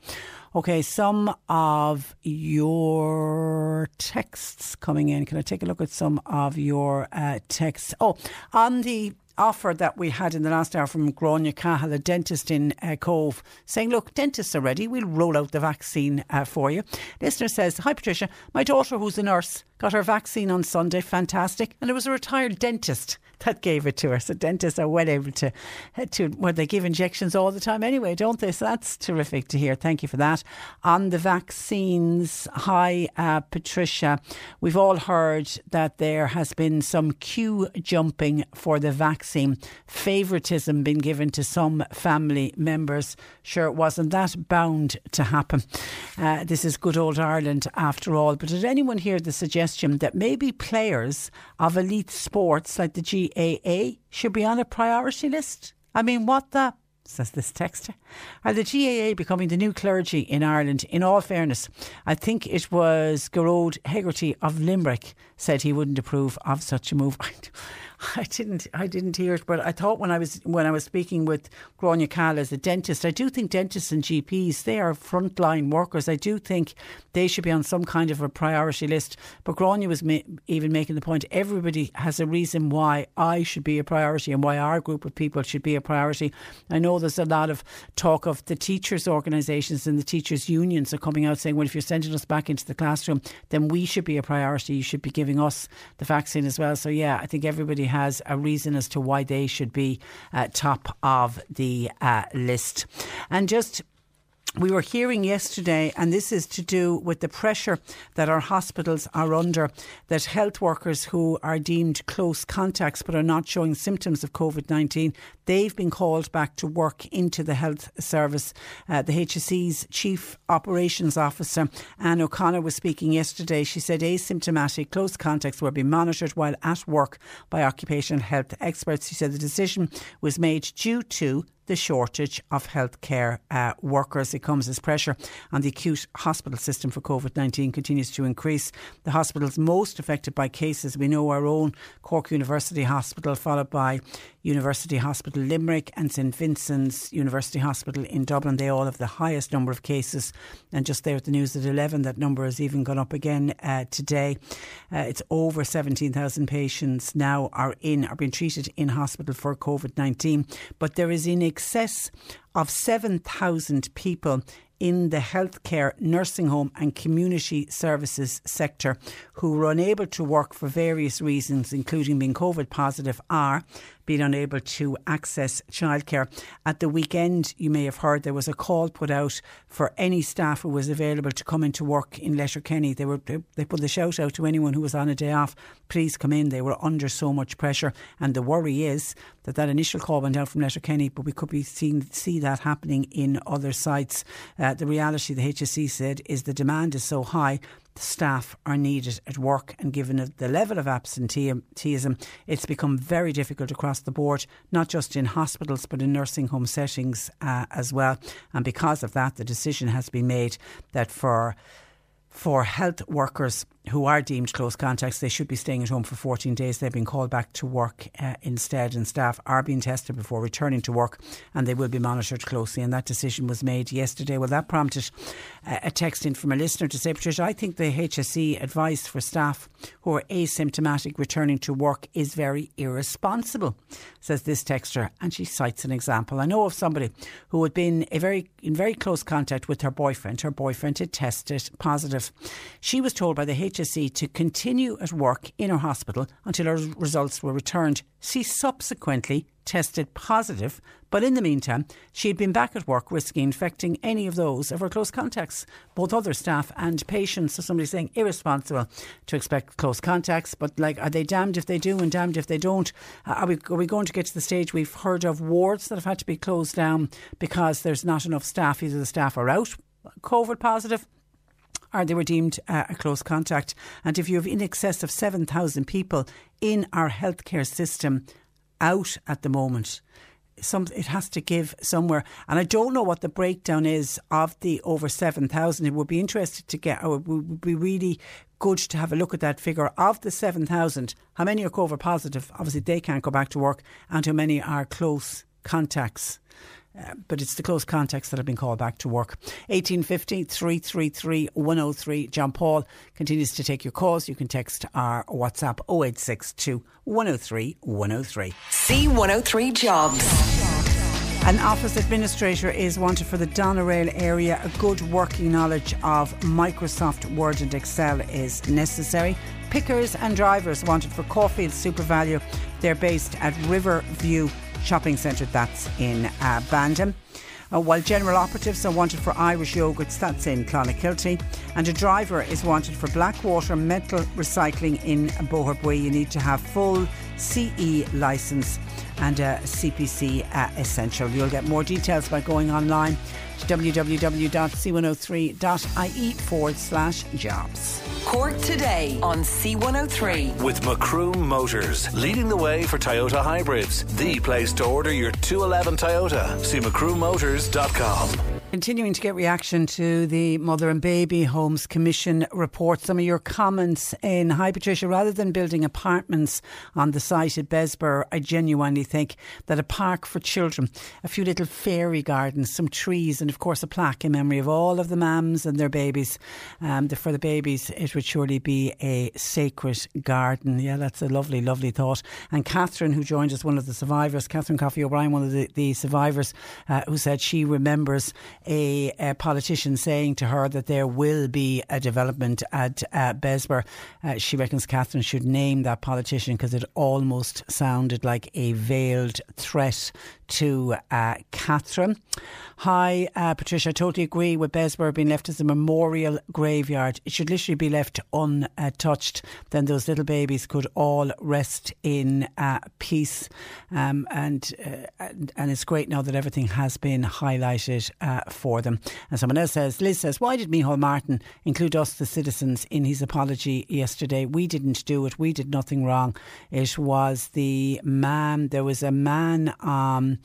OK, some of your texts coming in. Can I take a look at some of your texts? Oh, on the offer that we had in the last hour from Gráinne Cahill, a dentist in Cobh, saying, look, dentists are ready, we'll roll out the vaccine for you. Listener says, hi Patricia, my daughter who's a nurse got her vaccine on Sunday, fantastic, and it was a retired dentist that gave it to her. So dentists are well able to they give injections all the time anyway, don't they? So that's terrific to hear. Thank you for that. On the vaccines, hi Patricia, we've all heard that there has been some queue jumping for the vaccine, favouritism being given to some family members. Sure, it wasn't that bound to happen. This is good old Ireland after all. But did anyone hear the suggestion that maybe players of elite sports like the GAA should be on a priority list? I mean, what the, says this texter. Are the GAA becoming the new clergy in Ireland? In all fairness, I think it was Gerard Hegarty of Limerick said he wouldn't approve of such a move. I didn't hear it, but I thought when I was speaking with Gráinne Callas, a dentist, I do think dentists and GPs, they are frontline workers. I do think they should be on some kind of a priority list. But Gráinne was even making the point, everybody has a reason why I should be a priority and why our group of people should be a priority. I know there's a lot of talk of the teachers' organisations and the teachers' unions are coming out saying, well, if you're sending us back into the classroom, then we should be a priority. You should be giving us the vaccine as well. So yeah, I think everybody has a reason as to why they should be top of the list. And just, we were hearing yesterday, and this is to do with the pressure that our hospitals are under, that health workers who are deemed close contacts but are not showing symptoms of COVID-19, they've been called back to work into the health service. The HSE's Chief Operations Officer, Anne O'Connor, was speaking yesterday. She said asymptomatic close contacts will be monitored while at work by occupational health experts. She said the decision was made due to the shortage of healthcare workers. It comes as pressure on the acute hospital system for COVID-19 continues to increase. The hospitals most affected by cases, we know, our own Cork University Hospital, followed by University Hospital Limerick and St Vincent's University Hospital in Dublin. They all have the highest number of cases. And just there at the news at 11, that number has even gone up again today. It's over 17,000 patients now are being treated in hospital for COVID-19. But there is in excess of 7,000 people in the healthcare, nursing home and community services sector who were unable to work for various reasons, including being COVID positive or being unable to access childcare. At the weekend, you may have heard there was a call put out for any staff who was available to come into work in Letterkenny. They put the shout out to anyone who was on a day off, please come in. They were under so much pressure, and the worry is that initial call went out from Letterkenny, but we could be see that happening in other sites. The reality, the HSE said, is the demand is so high, the staff are needed at work, and given the level of absenteeism, it's become very difficult across the board, not just in hospitals but in nursing home settings as well. And because of that, the decision has been made that for health workers who are deemed close contacts, they should be staying at home for 14 days. They've been called back to work instead, and staff are being tested before returning to work, and they will be monitored closely. And that decision was made yesterday. Well, that prompted a text in from a listener to say, Patricia, I think the HSE advice for staff who are asymptomatic returning to work is very irresponsible, says this texter, and she cites an example. I know of somebody who had been in very close contact with her boyfriend. Her boyfriend had tested positive. She was told by the HSE to continue at work in her hospital until her results were returned. She subsequently tested positive, but in the meantime, she had been back at work, risking infecting any of those of her close contacts, both other staff and patients. So somebody's saying irresponsible to expect close contacts, but like, are they damned if they do and damned if they don't? Are we going to get to the stage we've heard of wards that have had to be closed down because there's not enough staff? Either the staff are out COVID positive, or they were deemed a close contact. And if you have in excess of 7,000 people in our healthcare system out at the moment, it has to give somewhere. And I don't know what the breakdown is of the over 7,000. It would be interesting to get, or it would be really good to have a look at that figure. Of the 7,000, how many are COVID positive? Obviously, they can't go back to work. And how many are close contacts? But it's the close contacts that have been called back to work. 1850 333 103. John Paul continues to take your calls. You can text our WhatsApp 0862 103 103. C103 Jobs. An office administrator is wanted for the Doneraile area. A good working knowledge of Microsoft Word and Excel is necessary. Pickers and drivers wanted for Caulfield SuperValu. They're based at Riverview Shopping Centre, that's in Bandon. While general operatives are wanted for Irish Yogurts, that's in Clonakilty. And a driver is wanted for Blackwater Metal Recycling in Boherbui. You need to have full CE licence and a CPC essential. You'll get more details by going online to www.c103.ie/jobs. Cork Today on C103 with Macroom Motors, leading the way for Toyota hybrids. The place to order your 211 Toyota. See MacroomMotors.com. Continuing to get reaction to the Mother and Baby Homes Commission report. Some of your comments in, hi Patricia, rather than building apartments on the site at Bessborough, I genuinely think that a park for children, a few little fairy gardens, some trees and of course a plaque in memory of all of the mams and their babies. For the babies, it would surely be a sacred garden. Yeah, that's a lovely, lovely thought. And Catherine, who joined us, one of the survivors, Catherine Coffey O'Brien, one of the survivors, who said she remembers a politician saying to her that there will be a development at Bessborough. She reckons Catherine should name that politician because it almost sounded like a veiled threat to Catherine. Hi, Patricia, I totally agree with Bessborough being left as a memorial graveyard. It should literally be left untouched. Then those little babies could all rest in peace. And it's great now that everything has been highlighted for them. And someone else says, Liz says, why did Micheál Martin include us, the citizens, in his apology yesterday? We didn't do it. We did nothing wrong. It was the man. There was a man on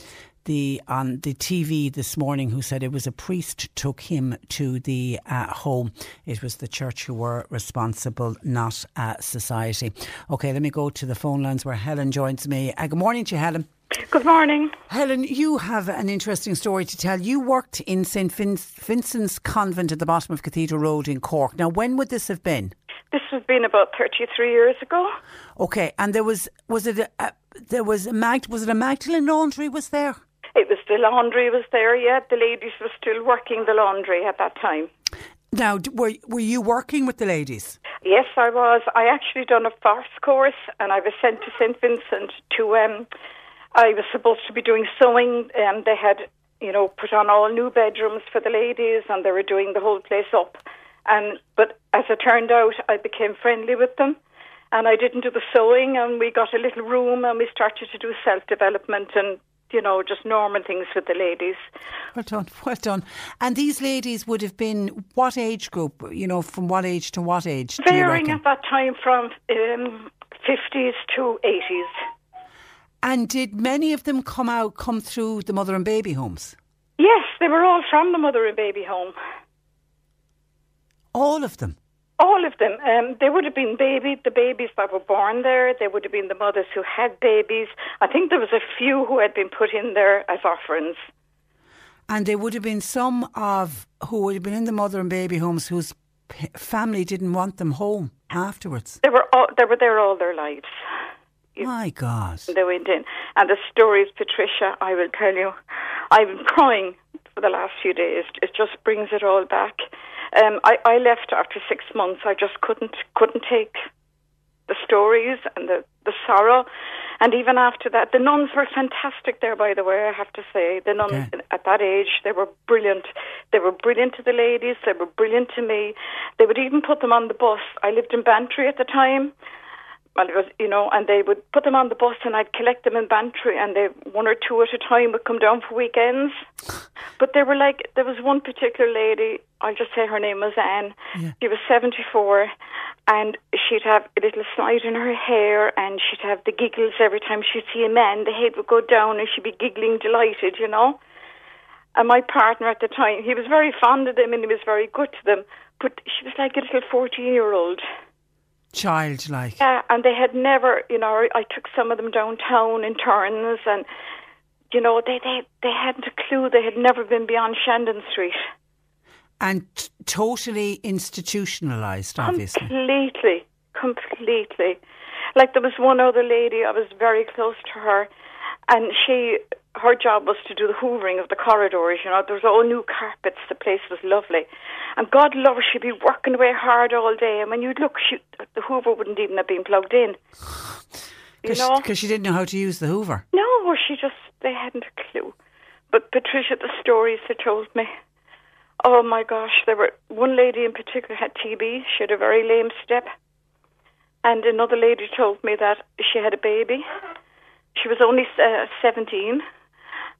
the TV this morning who said it was a priest took him to the home. It was the church who were responsible, not society. OK, let me go to the phone lines where Helen joins me. Good morning to you, Helen. Good morning. Helen, you have an interesting story to tell. You worked in St Vincent's Convent at the bottom of Cathedral Road in Cork. Now, when would this have been? This has been about 33 years ago. OK, and there was it a Magdalene laundry was there? It was the laundry was there, yeah. The ladies were still working the laundry at that time. Now, were you working with the ladies? Yes, I was. I actually done a farce course and I was sent to St Vincent to... I was supposed to be doing sewing and they had, put on all new bedrooms for the ladies and they were doing the whole place up. But as it turned out, I became friendly with them. And I didn't do the sewing and we got a little room and we started to do self-development and, just normal things with the ladies. Well done, well done. And these ladies would have been what age group, from what age to what age? Varying at that time from 50s to 80s. And did many of them come through the Mother and Baby Homes? Yes, they were all from the Mother and Baby Home. All of them? All of them. They would have been the babies that were born there. They would have been the mothers who had babies. I think there was a few who had been put in there as orphans. And there would have been some of who would have been in the Mother and Baby Homes whose family didn't want them home afterwards. They were there all their lives. My God. They went in. And the stories, Patricia, I will tell you, I've been crying for the last few days. It just brings it all back. I left after 6 months. I just couldn't take the stories and the sorrow. And even after that, the nuns were fantastic there, by the way, I have to say. The nuns at that age, they were brilliant. They were brilliant to the ladies. They were brilliant to me. They would even put them on the bus. I lived in Bantry at the time. Well, it was, and they would put them on the bus and I'd collect them in Bantry and they, one or two at a time, would come down for weekends. But they were like, there was one particular lady, I'll just say her name was Anne. Yeah. She was 74 and she'd have a little slide in her hair and she'd have the giggles every time she'd see a man. The head would go down and she'd be giggling delighted, And my partner at the time, he was very fond of them and he was very good to them. But she was like a little 14-year-old. Childlike. Yeah, and they had never, I took some of them downtown in turns and, they hadn't a clue. They had never been beyond Shandon Street. And totally institutionalised, obviously. Completely. Like there was one other lady, I was very close to her, and her job was to do the hoovering of the corridors, There was all new carpets. The place was lovely. And God love her, she'd be working away hard all day. And when you'd look, the hoover wouldn't even have been plugged in. Because she didn't know how to use the hoover. No, they hadn't a clue. But Patricia, the stories they told me, oh my gosh, one lady in particular had TB. She had a very lame step. And another lady told me that she had a baby. She was only 17.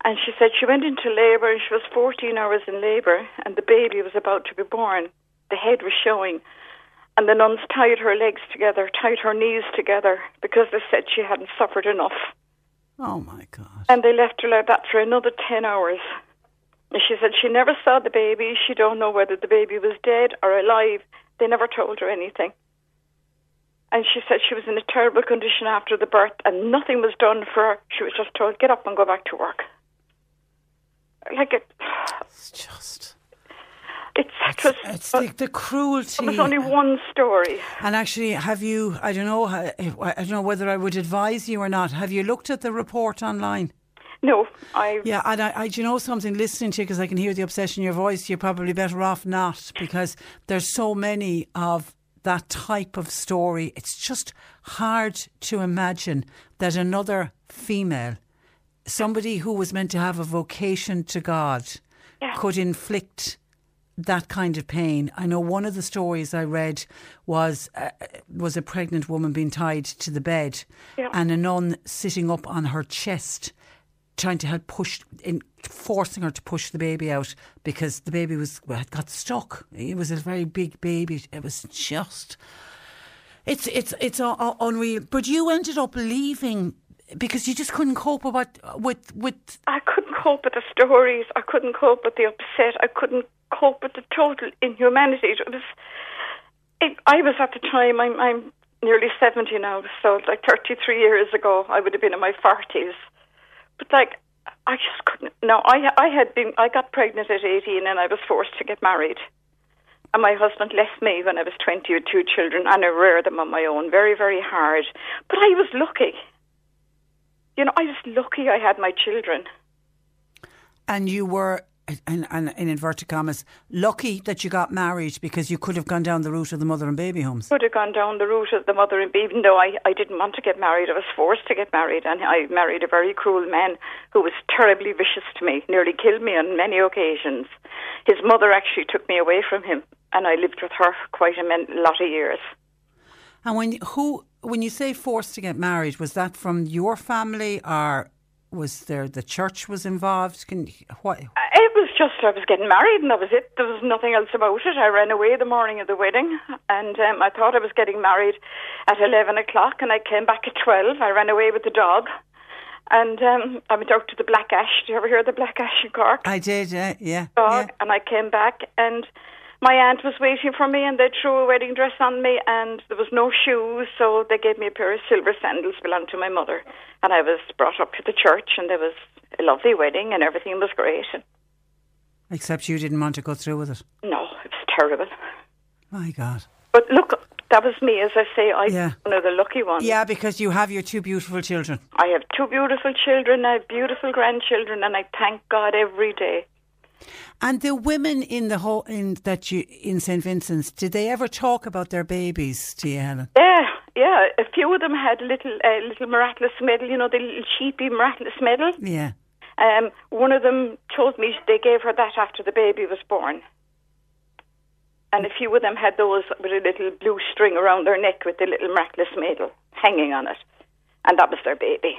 And she said she went into labour and she was 14 hours in labour and the baby was about to be born. The head was showing. And the nuns tied her legs together, tied her knees together because they said she hadn't suffered enough. Oh, my God. And they left her like that for another 10 hours. She said she never saw the baby. She don't know whether the baby was dead or alive. They never told her anything. And she said she was in a terrible condition after the birth and nothing was done for her. She was just told, get up and go back to work. Like it... It's just... It's like the cruelty. It was only one story. And actually, have you, I don't know whether I would advise you or not, have you looked at the report online? No, I... Yeah, and I do you know something, listening to you, because I can hear the obsession in your voice, you're probably better off not, because there's so many of that type of story. It's just hard to imagine that another female, somebody who was meant to have a vocation to God, could inflict that kind of pain. I know one of the stories I read was a pregnant woman being tied to the bed and a nun sitting up on her chest trying to help forcing her to push the baby out because the baby had got stuck. It was a very big baby. It was just... It's unreal. But you ended up leaving because you just couldn't cope with... I couldn't cope with the stories. I couldn't cope with the upset. I couldn't cope with the total inhumanity. I was at the time, I'm nearly 70 now, so like 33 years ago, I would have been in my 40s. But like, I just couldn't. No, I got pregnant at 18 and I was forced to get married. And my husband left me when I was 20 with two children and I reared them on my own. Very, very hard. But I was lucky. You know, I was lucky I had my children. And you were, and in inverted commas, lucky that you got married because you could have gone down the route of the mother and baby homes. Could have gone down the route of the mother and baby. No, I didn't want to get married. I was forced to get married and I married a very cruel man who was terribly vicious to me, nearly killed me on many occasions. His mother actually took me away from him and I lived with her for quite a lot of years. And when you say forced to get married, was that from your family or... Was there the church was involved? It was just I was getting married and that was it. There was nothing else about it. I ran away the morning of the wedding and I thought I was getting married at 11 o'clock and I came back at 12. I ran away with the dog and I went out to the Black Ash. Do you ever hear the Black Ash in Cork? I did, yeah. Dog, yeah. And I came back and my aunt was waiting for me and they threw a wedding dress on me and there was no shoes, so they gave me a pair of silver sandals belonging to my mother. And I was brought up to the church and there was a lovely wedding and everything was great. Except you didn't want to go through with it? No, it was terrible. My God. But look, that was me, as I say, I'm one of the lucky ones. Yeah, because you have your two beautiful children. I have two beautiful children, I have beautiful grandchildren and I thank God every day. And the women in the in St. Vincent's, did they ever talk about their babies to you, Helen? Yeah. A few of them had little miraculous medal, you know, the little sheepy miraculous medal. Yeah. One of them told me they gave her that after the baby was born. And a few of them had those with a little blue string around their neck with the little miraculous medal hanging on it. And that was their baby.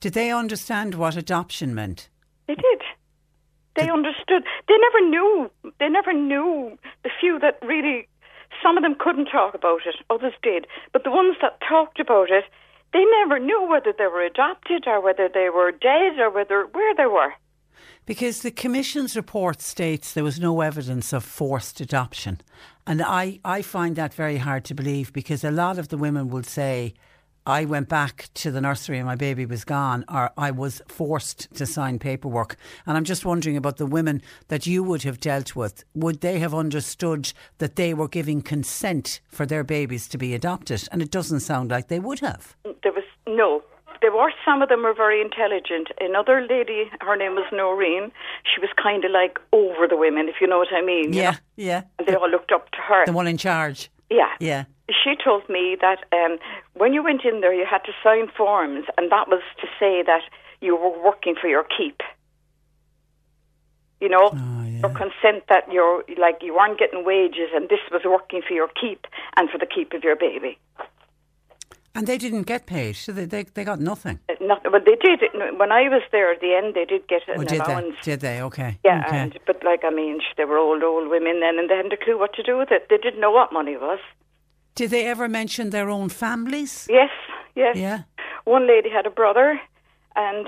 Did they understand what adoption meant? They did. They understood. They never knew. The few that really, some of them couldn't talk about it, others did. But the ones that talked about it, they never knew whether they were adopted or whether they were dead or where they were. Because the Commission's report states there was no evidence of forced adoption. And I find that very hard to believe because a lot of the women will say, I went back to the nursery and my baby was gone, or I was forced to sign paperwork. And I'm just wondering about the women that you would have dealt with. Would they have understood that they were giving consent for their babies to be adopted? And it doesn't sound like they would have. There were some of them were very intelligent. Another lady, her name was Noreen. She was kind of like over the women, if you know what I mean. Yeah. And they all looked up to her. The one in charge. Yeah. She told me that when you went in there, you had to sign forms, and that was to say that you were working for your keep. You know, your consent that you weren't getting wages, and this was working for your keep and for the keep of your baby. And they didn't get paid, so they got nothing. But they did. When I was there at the end, they did get an allowance. Did they? Okay. Yeah, okay. They were old women then, and they hadn't a clue what to do with it. They didn't know what money was. Did they ever mention their own families? Yes. Yeah. One lady had a brother, and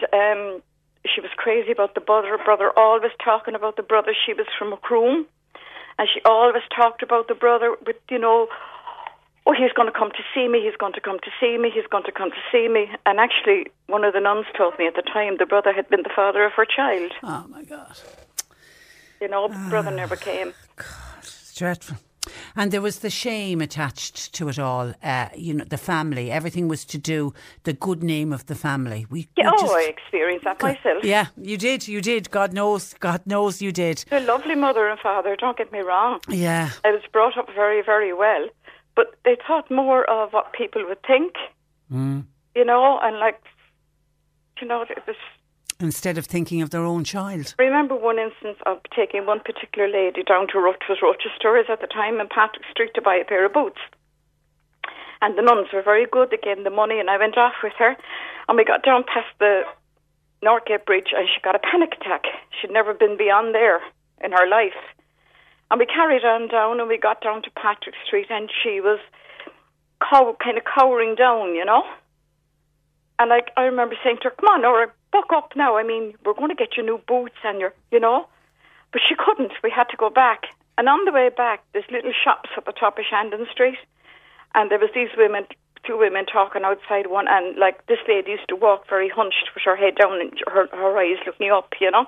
she was crazy about the brother. Her brother, always talking about the brother. She was from Macroom, and she always talked about the brother with, you know, oh, he's going to come to see me, he's going to come to see me, he's going to come to see me. And actually, one of the nuns told me at the time the brother had been the father of her child. Oh, my God. You know, the brother never came. God, it's dreadful. And there was the shame attached to it all, you know, the family. Everything was to do the good name of the family. I experienced that myself. Yeah, you did. God knows you did. A lovely mother and father, don't get me wrong. Yeah. I was brought up very, very well. But they thought more of what people would think, you know, and like, you know, it was... Instead of thinking of their own child. I remember one instance of taking one particular lady down to Rochester's at the time in Patrick Street to buy a pair of boots. And the nuns were very good, they gave me the money and I went off with her. And we got down past the Northgate Bridge and she got a panic attack. She'd never been beyond there in her life. And we carried on down and we got down to Patrick Street and she was kind of cowering down, you know. And I remember saying to her, come on, Nora, buck up now. I mean, we're going to get your new boots and your, you know. But she couldn't. We had to go back. And on the way back, there's little shops at the top of Shandon Street. And there was these women, two women talking outside one. And like this lady used to walk very hunched with her head down and her eyes looking up, you know.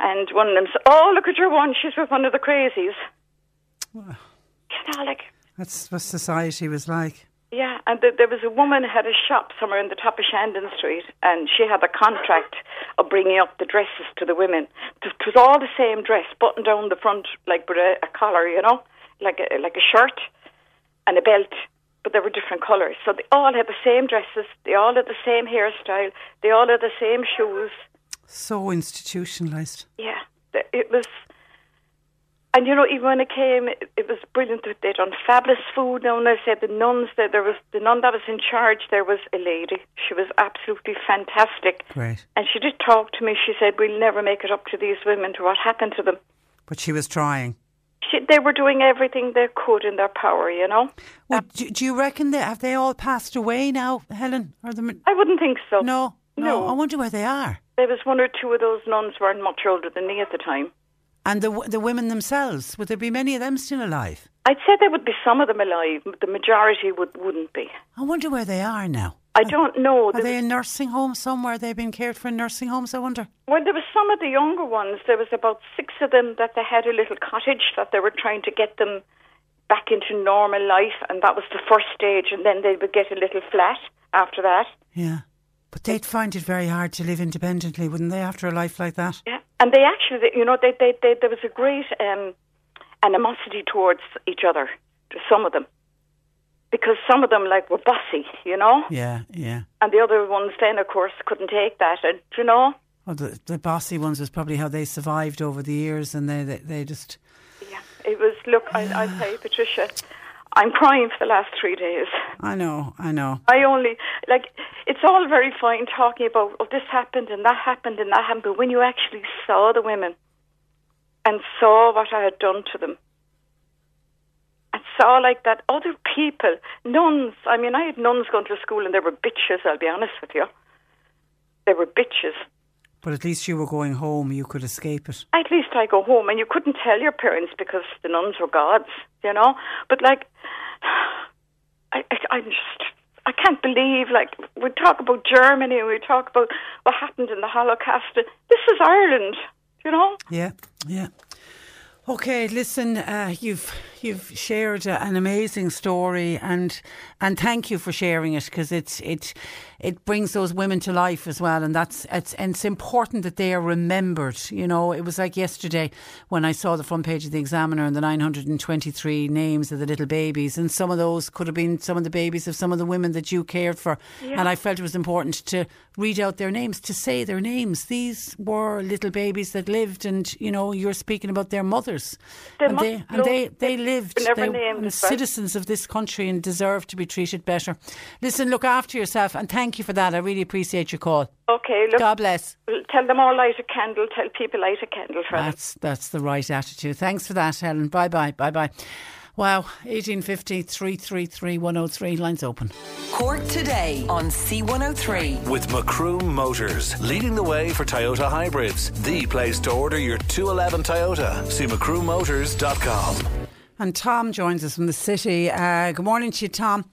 And one of them said, oh, look at your one. She's with one of the crazies. Well, you know, like... That's what society was like. Yeah, and there was a woman who had a shop somewhere in the top of Shandon Street, and she had a contract of bringing up the dresses to the women. It was all the same dress, buttoned down the front, like with a collar, you know, like a shirt and a belt, but they were different colours. So they all had the same dresses, they all had the same hairstyle, they all had the same shoes. So institutionalised. Yeah, it was... And, you know, even when it came, it was brilliant. They done fabulous food. And I said the nuns, there was the nun that was in charge, there was a lady. She was absolutely fantastic. Right. And she did talk to me. She said, we'll never make it up to these women, to what happened to them. But she was trying. They were doing everything they could in their power, you know. Well, do you reckon, have they all passed away now, Helen? I wouldn't think so. No. I wonder where they are. There was one or two of those nuns who weren't much older than me at the time. And the women themselves, would there be many of them still alive? I'd say there would be some of them alive, but the majority wouldn't be. I wonder where they are now. I don't know. Are they in nursing homes somewhere? They've been cared for in nursing homes, I wonder? Well, there was some of the younger ones. There was about 6 of them that they had a little cottage that they were trying to get them back into normal life, and that was the first stage, and then they would get a little flat after that. Yeah. But they'd find it very hard to live independently, wouldn't they, after a life like that? Yeah, and they actually, you know, there was a great animosity towards each other, some of them. Because some of them, like, were bossy, you know? Yeah. And the other ones then, of course, couldn't take that, and, you know? Well, the bossy ones was probably how they survived over the years, and they just... Yeah, it was, look, I'll tell you, Patricia... I'm crying for the last 3 days. I know. I only, like, it's all very fine talking about, oh, this happened and that happened and that happened, but when you actually saw the women and saw what I had done to them and saw, like, that other people, nuns, I mean, I had nuns going to school and they were bitches, I'll be honest with you. They were bitches. But at least you were going home, you could escape it. At least I go home, and you couldn't tell your parents because the nuns were gods, you know. But, like, I can't believe, like, we talk about Germany and we talk about what happened in the Holocaust. This is Ireland, you know. Yeah. Okay, listen, you've shared an amazing story, and thank you for sharing it, because it brings those women to life as well, and it's important that they are remembered. You know, it was like yesterday when I saw the front page of the Examiner and the 923 names of the little babies, and some of those could have been some of the babies of some of the women that you cared for, and I felt it was important to read out their names, to say their names. These were little babies that lived, and you know, you're speaking about their mothers. They lived. They were citizens of this country and deserve to be treated better. Listen, look after yourself, and thank you for that. I really appreciate your call. Okay, look. God bless. Tell them all light a candle. Tell people light a candle for them. That's the right attitude. Thanks for that, Helen. Bye bye. Wow. 1850 333 103. Lines open. Cork today on C103. With Macroom Motors, leading the way for Toyota hybrids. The place to order your 211 Toyota. See MacroomMotors.com. And Tom joins us from the city. Good morning to you, Tom.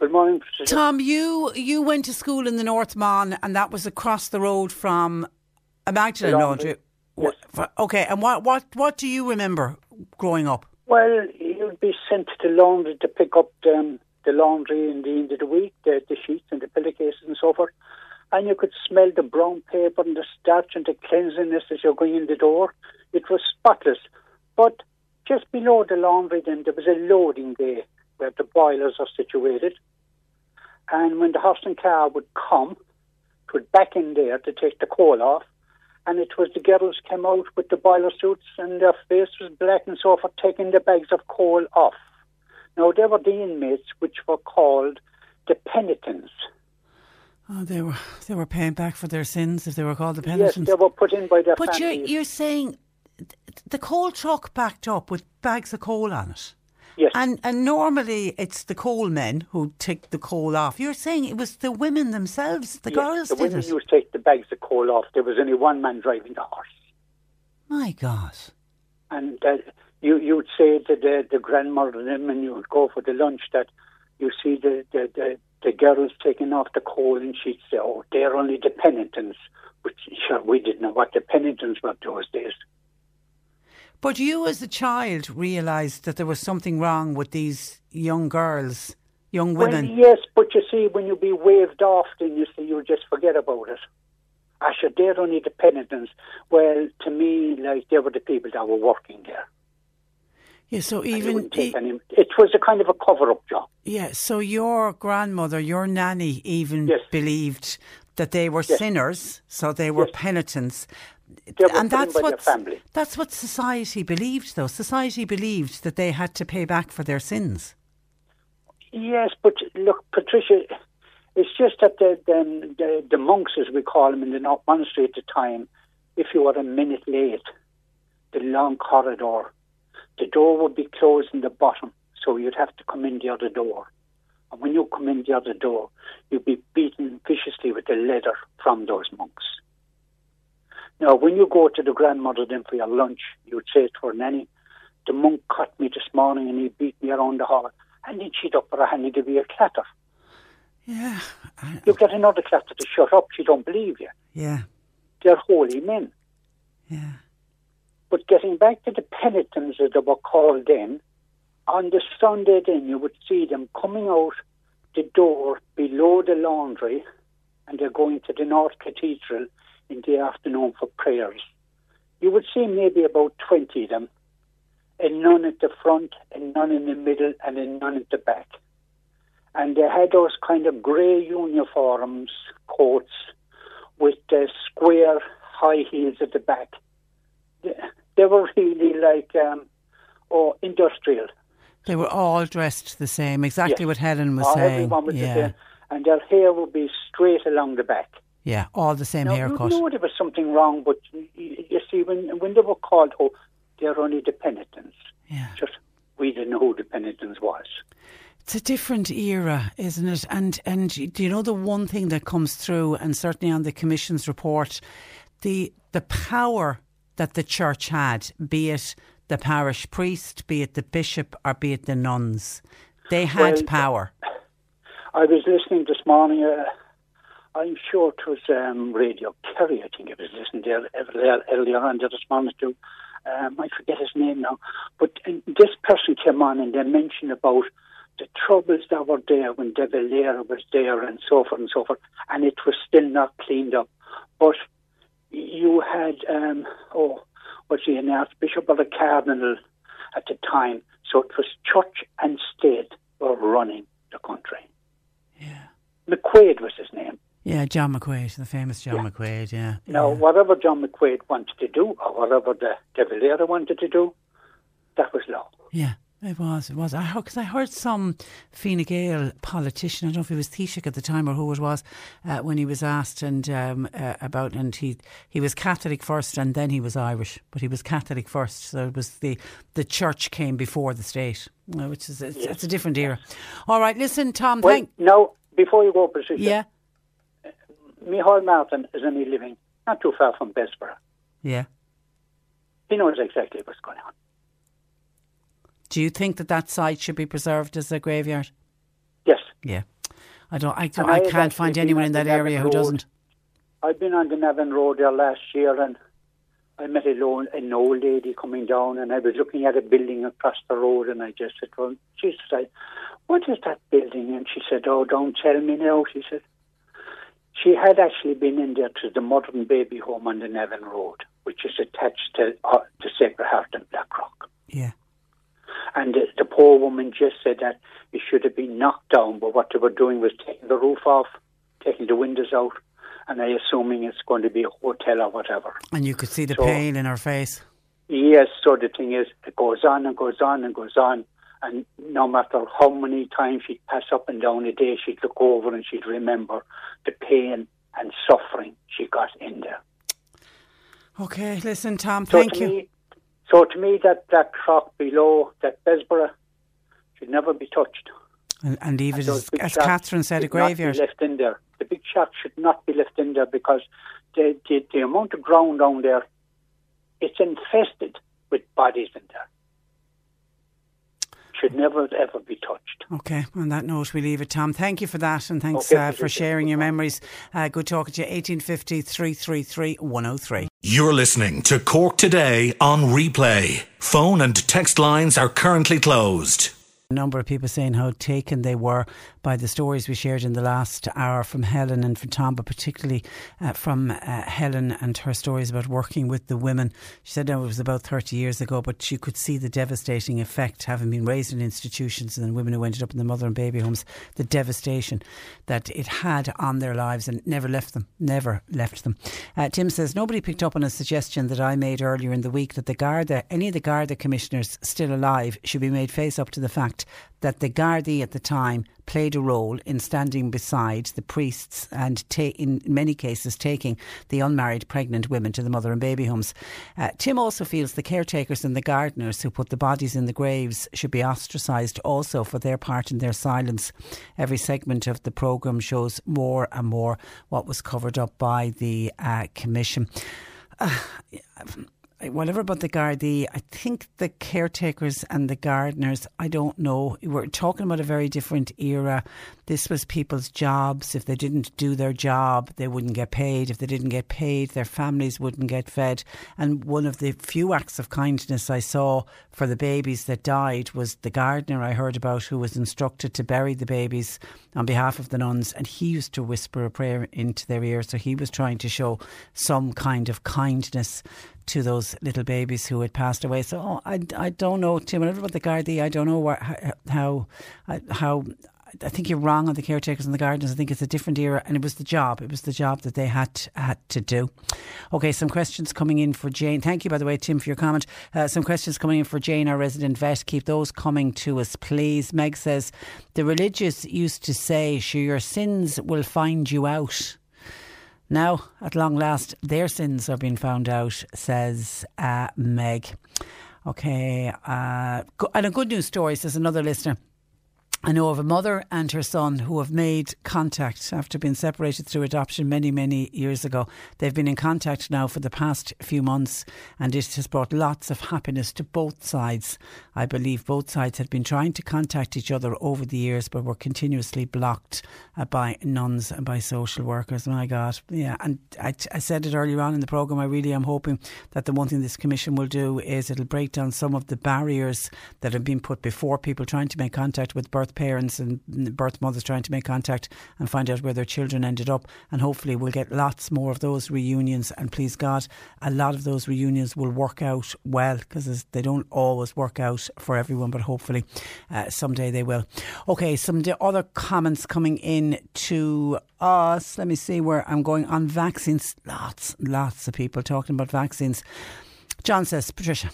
Good morning, Patricia. Tom, you went to school in the North Mon, and that was across the road from a Magdalene laundry. Yes. Okay, and what do you remember growing up? Well, you'd be sent to the laundry to pick up the laundry in the end of the week, the sheets and the pillowcases and so forth. And you could smell the brown paper and the starch and the cleansiness as you're going in the door. It was spotless. But just below the laundry then, there was a loading bay where the boilers are situated. And when the horse and car would come, it would back in there to take the coal off. And it was the girls came out with the boiler suits and their face was black and so forth, taking the bags of coal off. Now, they were the inmates, which were called the penitents. Oh, they were paying back for their sins if they were called the penitents. Yes, they were put in by their families. But you're saying the coal truck backed up with bags of coal on it? Yes. And normally it's the coal men who take the coal off. You're saying it was the women themselves, the girls did it? The women used to take the bags of coal off. There was only one man driving the horse. My God. And you would say to the grandmother and them, and you would go for the lunch, that you see the girls taking off the coal, and she'd say, oh, they're only the penitents, which sure, we didn't know what the penitents were those days. But you as a child realised that there was something wrong with these young girls, young women. Well, yes, but you see, when you be waved off, then you see, you just forget about it. I said, they're only the penitents. Well, to me, like, they were the people that were working there. Yeah, so even... It was a kind of a cover-up job. Yeah, so your grandmother, your nanny even believed that they were sinners, so they were penitents. And that's what society believed, though. Society believed that they had to pay back for their sins. Yes, but look, Patricia, it's just that the monks, as we call them in the North Monastery at the time, if you were a minute late, the long corridor, the door would be closed in the bottom, so you'd have to come in the other door. And when you come in the other door, you'd be beaten viciously with the leather from those monks. Now, when you go to the grandmother then for your lunch, you'd say to her nanny, the monk caught me this morning and he beat me around the hall. And then she'd up her hand and give you a clatter. Yeah. You get another clatter to shut up. She don't believe you. Yeah. They're holy men. Yeah. But getting back to the penitents, as they were called then, on the Sunday then you would see them coming out the door below the laundry, and they're going to the North Cathedral in the afternoon for prayers. You would see maybe about 20 of them, a nun at the front, a nun in the middle, and a nun at the back. And they had those kind of grey uniforms, coats, with the square high heels at the back. They were really like industrial. They were all dressed the same, exactly what Helen was saying. Everyone was the same. And their hair would be straight along the back. Yeah, all the same haircut. You know there was something wrong, but you see, when they were called, oh, they're only the penitents. Yeah. Just, we didn't know who the penitents was. It's a different era, isn't it? And do you know the one thing that comes through, and certainly on the Commission's report, the power that the church had, be it the parish priest, be it the bishop, or be it the nuns. They had power. I was listening this morning... I'm sure it was Radio Kerry, I think it was listening there earlier on this morning too. I forget his name now. But this person came on and they mentioned about the troubles that were there when De Valera was there and so forth and so forth. And it was still not cleaned up. But you had, an archbishop or a cardinal at the time. So it was church and state were running the country. Yeah. McQuaid was his name. Yeah, John McQuaid, the famous John McQuaid, yeah. Now, whatever John McQuaid wanted to do, or whatever De Valera wanted to do, that was law. Yeah, It was, it was. Because I heard some Fine Gael politician, I don't know if he was Taoiseach at the time or who it was, when he was asked and about, and he was Catholic first and then he was Irish, but he was Catholic first, so it was the church came before the state, which is, it's a different era. All right, listen, Tom, well, thank... No, before you go, Priscilla, yeah. Micheál Martin is only living not too far from Bessborough. Yeah. He knows exactly what's going on. Do you think that that site should be preserved as a graveyard? Yes. Yeah. I can't find anyone in that area who doesn't. I've been on the Navan Road there last year and I met an old lady coming down and I was looking at a building across the road and I just said, well, Jesus, what is that building? And she said, oh, don't tell me now, she said. She had actually been in there to the Mother and Baby Home on the Navan Road, which is attached to the Sacred Heart and Blackrock. Yeah. And the poor woman just said that it should have been knocked down, but what they were doing was taking the roof off, taking the windows out, and they're assuming it's going to be a hotel or whatever. And you could see the pain in her face. Yes, so the thing is, it goes on and goes on and goes on, and no matter how many times she'd pass up and down a day, she'd look over and she'd remember the pain and suffering she got in there. Okay, listen, Tom, thank you. So to me, that rock below, that Bessborough, should never be touched. And even, as Catherine said, a graveyard. Not be left in there. The big shock should not be left in there because the amount of ground down there, it's infested with bodies in there. Should never, ever be touched. Okay, on that note, we leave it, Tom. Thank you for that, and thanks for sharing your memories. Good talking to you. 1850 333 103. You're listening to Cork Today on replay. Phone and text lines are currently closed. A number of people saying how taken they were by the stories we shared in the last hour from Helen and from Tom, but particularly from Helen and her stories about working with the women. She said it was about 30 years ago, but she could see the devastating effect, having been raised in institutions and then women who ended up in the mother and baby homes, the devastation that it had on their lives, and never left them. Tim says, nobody picked up on a suggestion that I made earlier in the week that any of the Garda commissioners still alive should be made face up to the fact that the Gardaí at the time played a role in standing beside the priests and in many cases taking the unmarried pregnant women to the mother and baby homes. Tim also feels the caretakers and the gardeners who put the bodies in the graves should be ostracised also for their part in their silence. Every segment of the programme shows more and more what was covered up by the Commission. Whatever about the Gardaí, I think the caretakers and the gardeners, I don't know. We're talking about a very different era. This was people's jobs. If they didn't do their job, they wouldn't get paid. If they didn't get paid, their families wouldn't get fed. And one of the few acts of kindness I saw for the babies that died was the gardener I heard about who was instructed to bury the babies on behalf of the nuns. And he used to whisper a prayer into their ear. So he was trying to show some kind of kindness to those little babies who had passed away. So I don't know, Tim, whatever about the Gardaí, I don't know how I think you're wrong on the caretakers and the gardeners. I think it's a different era, and it was the job. It was the job that they had to do. Okay, some questions coming in for Jane. Thank you, by the way, Tim, for your comment. Some questions coming in for Jane, our resident vet. Keep those coming to us, please. Meg says, the religious used to say, sure, your sins will find you out. Now, at long last, their sins are being found out, says Meg. Okay, and a good news story, says another listener. I know of a mother and her son who have made contact after being separated through adoption many, many years ago. They've been in contact now for the past few months, and it has brought lots of happiness to both sides. I believe both sides had been trying to contact each other over the years, but were continuously blocked by nuns and by social workers. My God. Yeah. And I said it earlier on in the programme, I really am hoping that the one thing this commission will do is it'll break down some of the barriers that have been put before people trying to make contact with birth parents and birth mothers trying to make contact and find out where their children ended up, and hopefully we'll get lots more of those reunions, and please God, a lot of those reunions will work out well, because they don't always work out for everyone, but hopefully someday they will. Okay, some other comments coming in to us. Let me see where I'm going on vaccines. Lots of people talking about vaccines. John says, Patricia,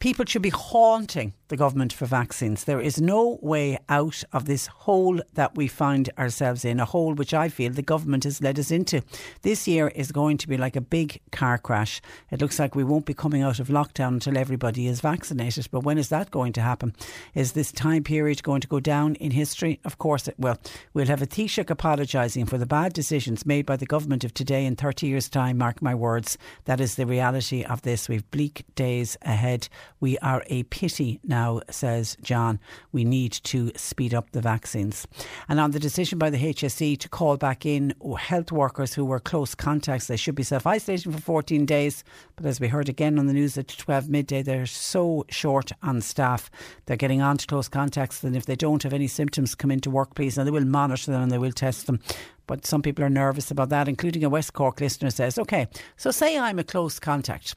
people should be haunting the government for vaccines. There is no way out of this hole that we find ourselves in, a hole which I feel the government has led us into. This year is going to be like a big car crash. It looks like we won't be coming out of lockdown until everybody is vaccinated. But when is that going to happen? Is this time period going to go down in history? Of course it will. We'll have a Taoiseach apologising for the bad decisions made by the government of today in 30 years' time, mark my words. That is the reality of this. We've bleak days ahead. We are a pity now, says John. We need to speed up the vaccines. And on the decision by the HSE to call back in health workers who were close contacts, they should be self-isolating for 14 days. But as we heard again on the news at 12 midday, they're so short on staff. They're getting on to close contacts, and if they don't have any symptoms, come into work, please. And they will monitor them and they will test them. But some people are nervous about that, including a West Cork listener says, OK, so say I'm a close contact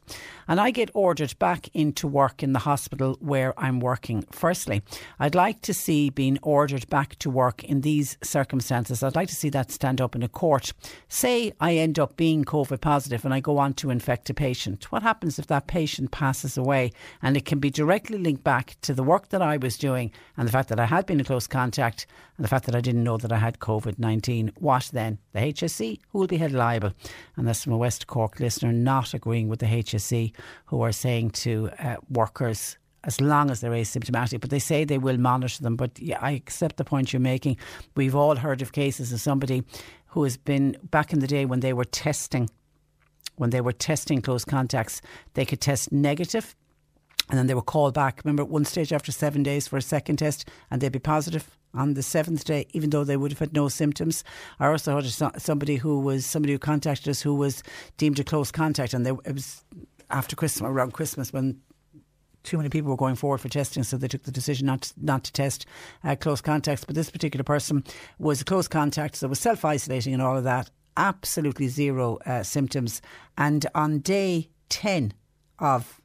and I get ordered back into work in the hospital where I'm working. Firstly, I'd like to see being ordered back to work in these circumstances. I'd like to see that stand up in a court. Say I end up being COVID positive and I go on to infect a patient. What happens if that patient passes away? And it can be directly linked back to the work that I was doing and the fact that I had been a close contact and the fact that I didn't know that I had COVID-19. What then? The HSE, who will be held liable? And that's from a West Cork listener not agreeing with the HSE, who are saying to workers, as long as they're asymptomatic, but they say they will monitor them. But yeah, I accept the point you're making. We've all heard of cases of somebody who has been, back in the day when they were testing, close contacts, they could test negative and then they were called back. Remember at one stage after 7 days for a second test and they'd be positive on the seventh day, even though they would have had no symptoms. I also heard of somebody who contacted us who was deemed a close contact, and it was after Christmas, around Christmas, when too many people were going forward for testing, so they took the decision not to test close contacts. But this particular person was a close contact, so was self-isolating and all of that. Absolutely zero symptoms. And on day 10 of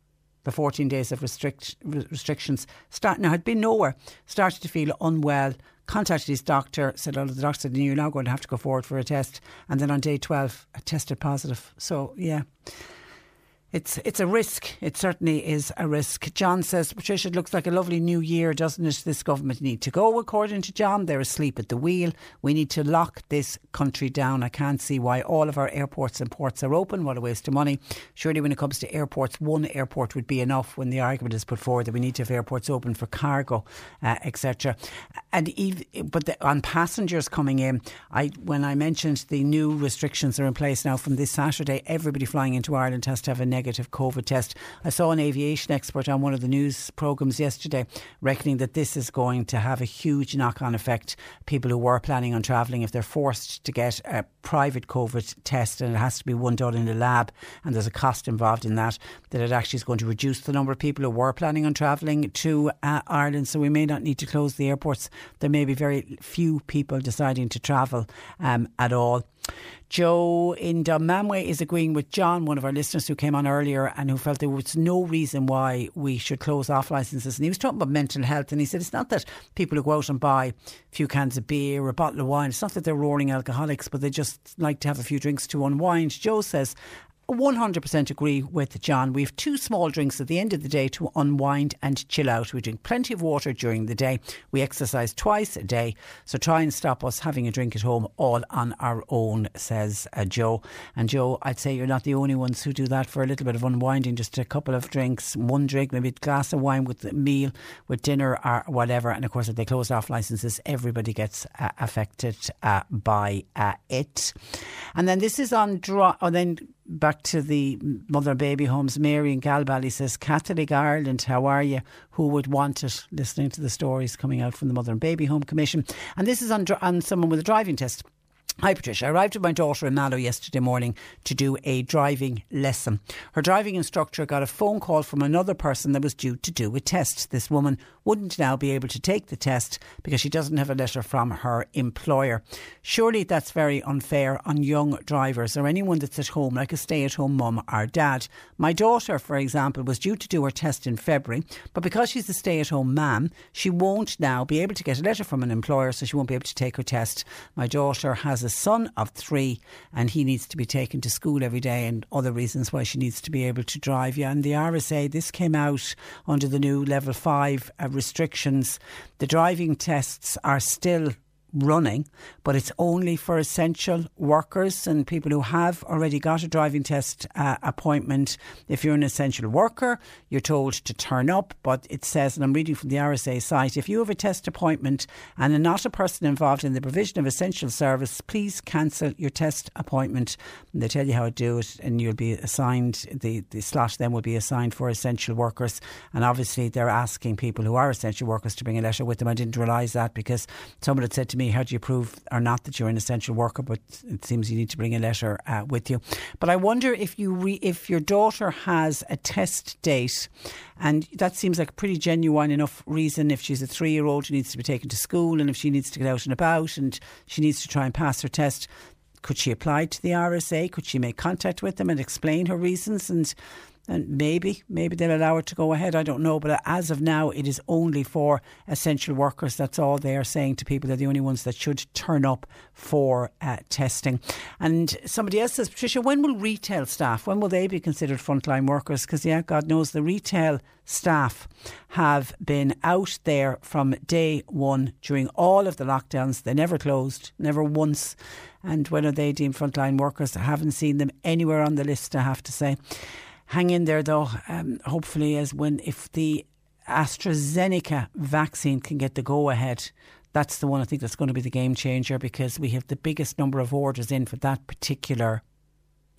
the 14 days of restrictions, had been nowhere, started to feel unwell, contacted his doctor, said, oh, the doctor said, you're now going to have to go forward for a test. And then on day 12, tested positive. So, yeah. It's a risk. It certainly is a risk. John says, Patricia, it looks like a lovely new year, doesn't it? This government need to go. According to John, they're asleep at the wheel. We need to lock this country down. I can't see why all of our airports and ports are open. What a waste of money. Surely when it comes to airports, one airport would be enough when the argument is put forward that we need to have airports open for cargo, etc. And on passengers coming in, when I mentioned the new restrictions are in place now from this Saturday, everybody flying into Ireland has to have a negative COVID test. I saw an aviation expert on one of the news programmes yesterday reckoning that this is going to have a huge knock-on effect. People who were planning on travelling, if they're forced to get a private COVID test and it has to be one done in a lab and there's a cost involved in that, that it actually is going to reduce the number of people who were planning on travelling to Ireland. So we may not need to close the airports. There may be very few people deciding to travel at all. Joe in Dunmanway is agreeing with John, one of our listeners who came on earlier and who felt there was no reason why we should close off licences. And he was talking about mental health, and he said it's not that people who go out and buy a few cans of beer or a bottle of wine, it's not that they're roaring alcoholics, but they just like to have a few drinks to unwind. Joe says, 100% agree with John. We have two small drinks at the end of the day to unwind and chill out. We drink plenty of water during the day. We exercise twice a day. So try and stop us having a drink at home all on our own, says Joe. And Joe, I'd say you're not the only ones who do that for a little bit of unwinding, just a couple of drinks, one drink, maybe a glass of wine with a meal, with dinner or whatever. And of course, if they close off licences, everybody gets affected by it. And then this is on back to the Mother and Baby Homes. Mary in Galbally says, Catholic Ireland, how are you? Who would want it? Listening to the stories coming out from the Mother and Baby Home Commission. And this is on someone with a driving test. Hi Patricia, I arrived with my daughter in Mallow yesterday morning to do a driving lesson. Her driving instructor got a phone call from another person that was due to do a test. This woman wouldn't now be able to take the test because she doesn't have a letter from her employer. Surely that's very unfair on young drivers or anyone that's at home, like a stay-at-home mum or dad. My daughter, for example, was due to do her test in February, but because she's a stay-at-home mam, she won't now be able to get a letter from an employer, so she won't be able to take her test. My daughter has a a son of three and he needs to be taken to school every day, and other reasons why she needs to be able to drive. Yeah, and the RSA, this came out under the new level 5 restrictions. The driving tests are still running, but it's only for essential workers and people who have already got a driving test appointment. If you're an essential worker, you're told to turn up, but it says, and I'm reading from the RSA site, if you have a test appointment and are not a person involved in the provision of essential service, please cancel your test appointment. And they tell you how to do it, and you'll be assigned, the slot then will be assigned for essential workers. And obviously they're asking people who are essential workers to bring a letter with them. I didn't realise that, because someone had said to me, how do you prove or not that you're an essential worker? But it seems you need to bring a letter with you. But I wonder if your daughter has a test date, and that seems like a pretty genuine enough reason. If she's a 3-year-old who needs to be taken to school, and if she needs to get out and about and she needs to try and pass her test, could she apply to the RSA? Could she make contact with them and explain her reasons? And maybe they'll allow her to go ahead. I don't know. But as of now, it is only for essential workers. That's all they are saying to people. They're the only ones that should turn up for testing. And somebody else says, Patricia, when will retail staff, when will they be considered frontline workers? Because, yeah, God knows the retail staff have been out there from day one during all of the lockdowns. They never closed, never once. And when are they deemed frontline workers? I haven't seen them anywhere on the list, I have to say. Hang in there, though. Hopefully, if the AstraZeneca vaccine can get the go-ahead, that's the one I think that's going to be the game changer, because we have the biggest number of orders in for that particular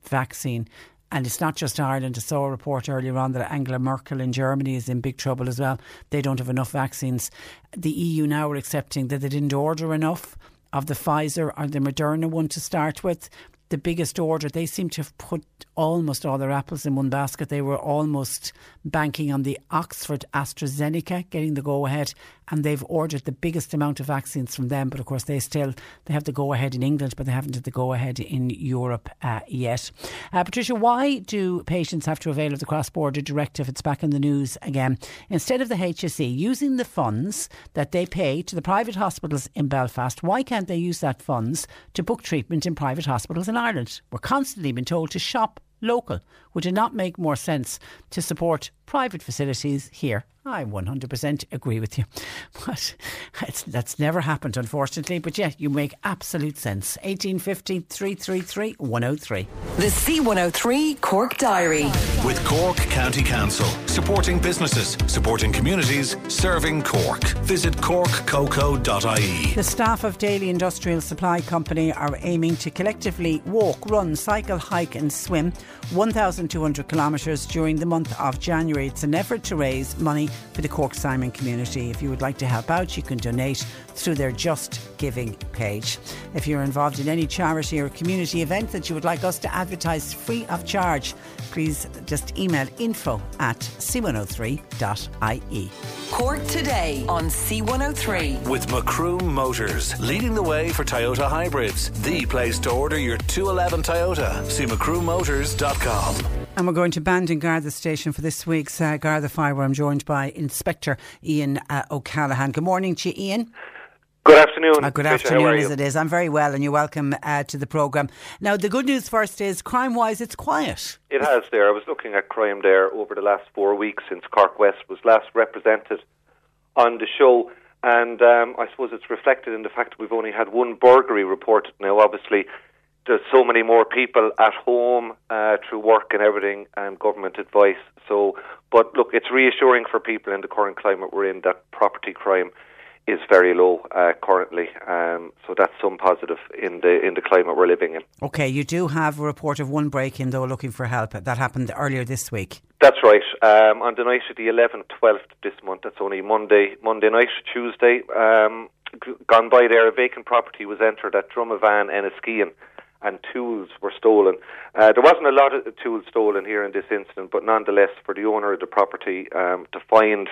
vaccine. And it's not just Ireland. I saw a report earlier on that Angela Merkel in Germany is in big trouble as well. They don't have enough vaccines. The EU now are accepting that they didn't order enough of the Pfizer or the Moderna one to start with. The biggest order, they seem to have put almost all their apples in one basket. They were almost banking on the Oxford AstraZeneca getting the go-ahead, and they've ordered the biggest amount of vaccines from them. But of course, they have the go-ahead in England, but they haven't had the go-ahead in Europe yet. Patricia, why do patients have to avail of the cross-border directive? It's back in the news again. Instead of the HSE using the funds that they pay to the private hospitals in Belfast, why can't they use that funds to book treatment in private hospitals in Ireland? We're constantly being told to shop local. Would it not make more sense to support private facilities here? I 100% agree with you. But that's never happened, unfortunately. But yeah, you make absolute sense. 1850 333 103. The C103 Cork Diary. With Cork County Council. Supporting businesses, supporting communities, serving Cork. Visit corkcoco.ie. The staff of Daily Industrial Supply Company are aiming to collectively walk, run, cycle, hike and swim 1,200 kilometres during the month of January. It's an effort to raise money for the Cork Simon community. If you would like to help out, you can donate through their Just Giving page. If you're involved in any charity or community event that you would like us to advertise free of charge, please just email info@c103.ie. Cork Today on C103. With Macroom Motors, leading the way for Toyota hybrids. The place to order your 211 Toyota. See macroommotors.com. And we're going to Bandon Garda Station for this week's Garda Fire, where I'm joined by Inspector Ian O'Callaghan. Good morning to you, Ian. Good afternoon. Good afternoon, Fisher, as it is. I'm very well, and you're welcome to the programme. Now, the good news first is, crime-wise, it's quiet. It has there. I was looking at crime there over the last 4 weeks since Cork West was last represented on the show. And I suppose it's reflected in the fact that we've only had one burglary reported now, obviously. There's so many more people at home through work and everything and government advice. So, but look, it's reassuring for people in the current climate we're in that property crime is very low currently. So that's some positive in the climate we're living in. Okay, you do have a report of one break-in, though, looking for help. That happened earlier this week. That's right. On the night of the 11th, 12th this month, that's only Monday night, Tuesday, gone by there, a vacant property was entered at Drumavan and Enniskillen, and tools were stolen. There wasn't a lot of tools stolen here in this incident, but nonetheless, for the owner of the property to find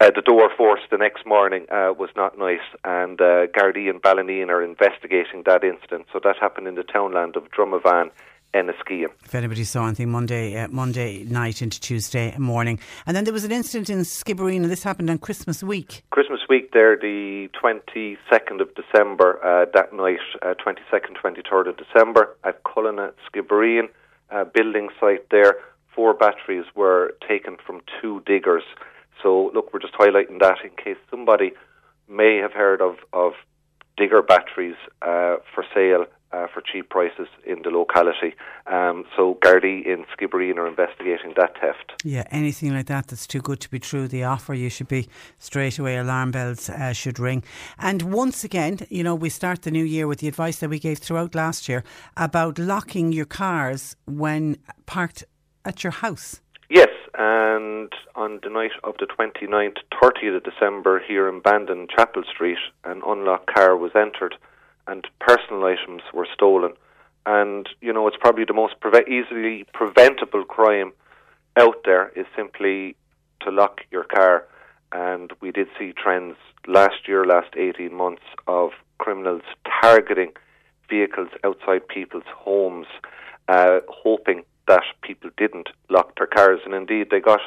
the door forced the next morning was not nice, and Gardaí and Ballineen are investigating that incident. So that happened in the townland of Drumavan and skiing. If anybody saw anything Monday night into Tuesday morning. And then there was an incident in Skibbereen, and this happened on Christmas week. Christmas week there, the 22nd of December, that night, 22nd, 23rd of December, at Cullen at Skibbereen, building site there, 4 batteries were taken from 2 diggers. So, look, we're just highlighting that in case somebody may have heard of digger batteries for sale for cheap prices in the locality. So Gardaí in Skibbereen are investigating that theft. Yeah, anything like that that's too good to be true, the offer, you should be straight away, alarm bells should ring. And once again, you know, we start the new year with the advice that we gave throughout last year about locking your cars when parked at your house. Yes, and on the night of the 29th, 30th of December here in Bandon, Chapel Street, an unlocked car was entered and personal items were stolen. And, you know, it's probably the most easily preventable crime out there is simply to lock your car. And we did see trends last year, last 18 months, of criminals targeting vehicles outside people's homes, hoping that people didn't lock their cars, and indeed they got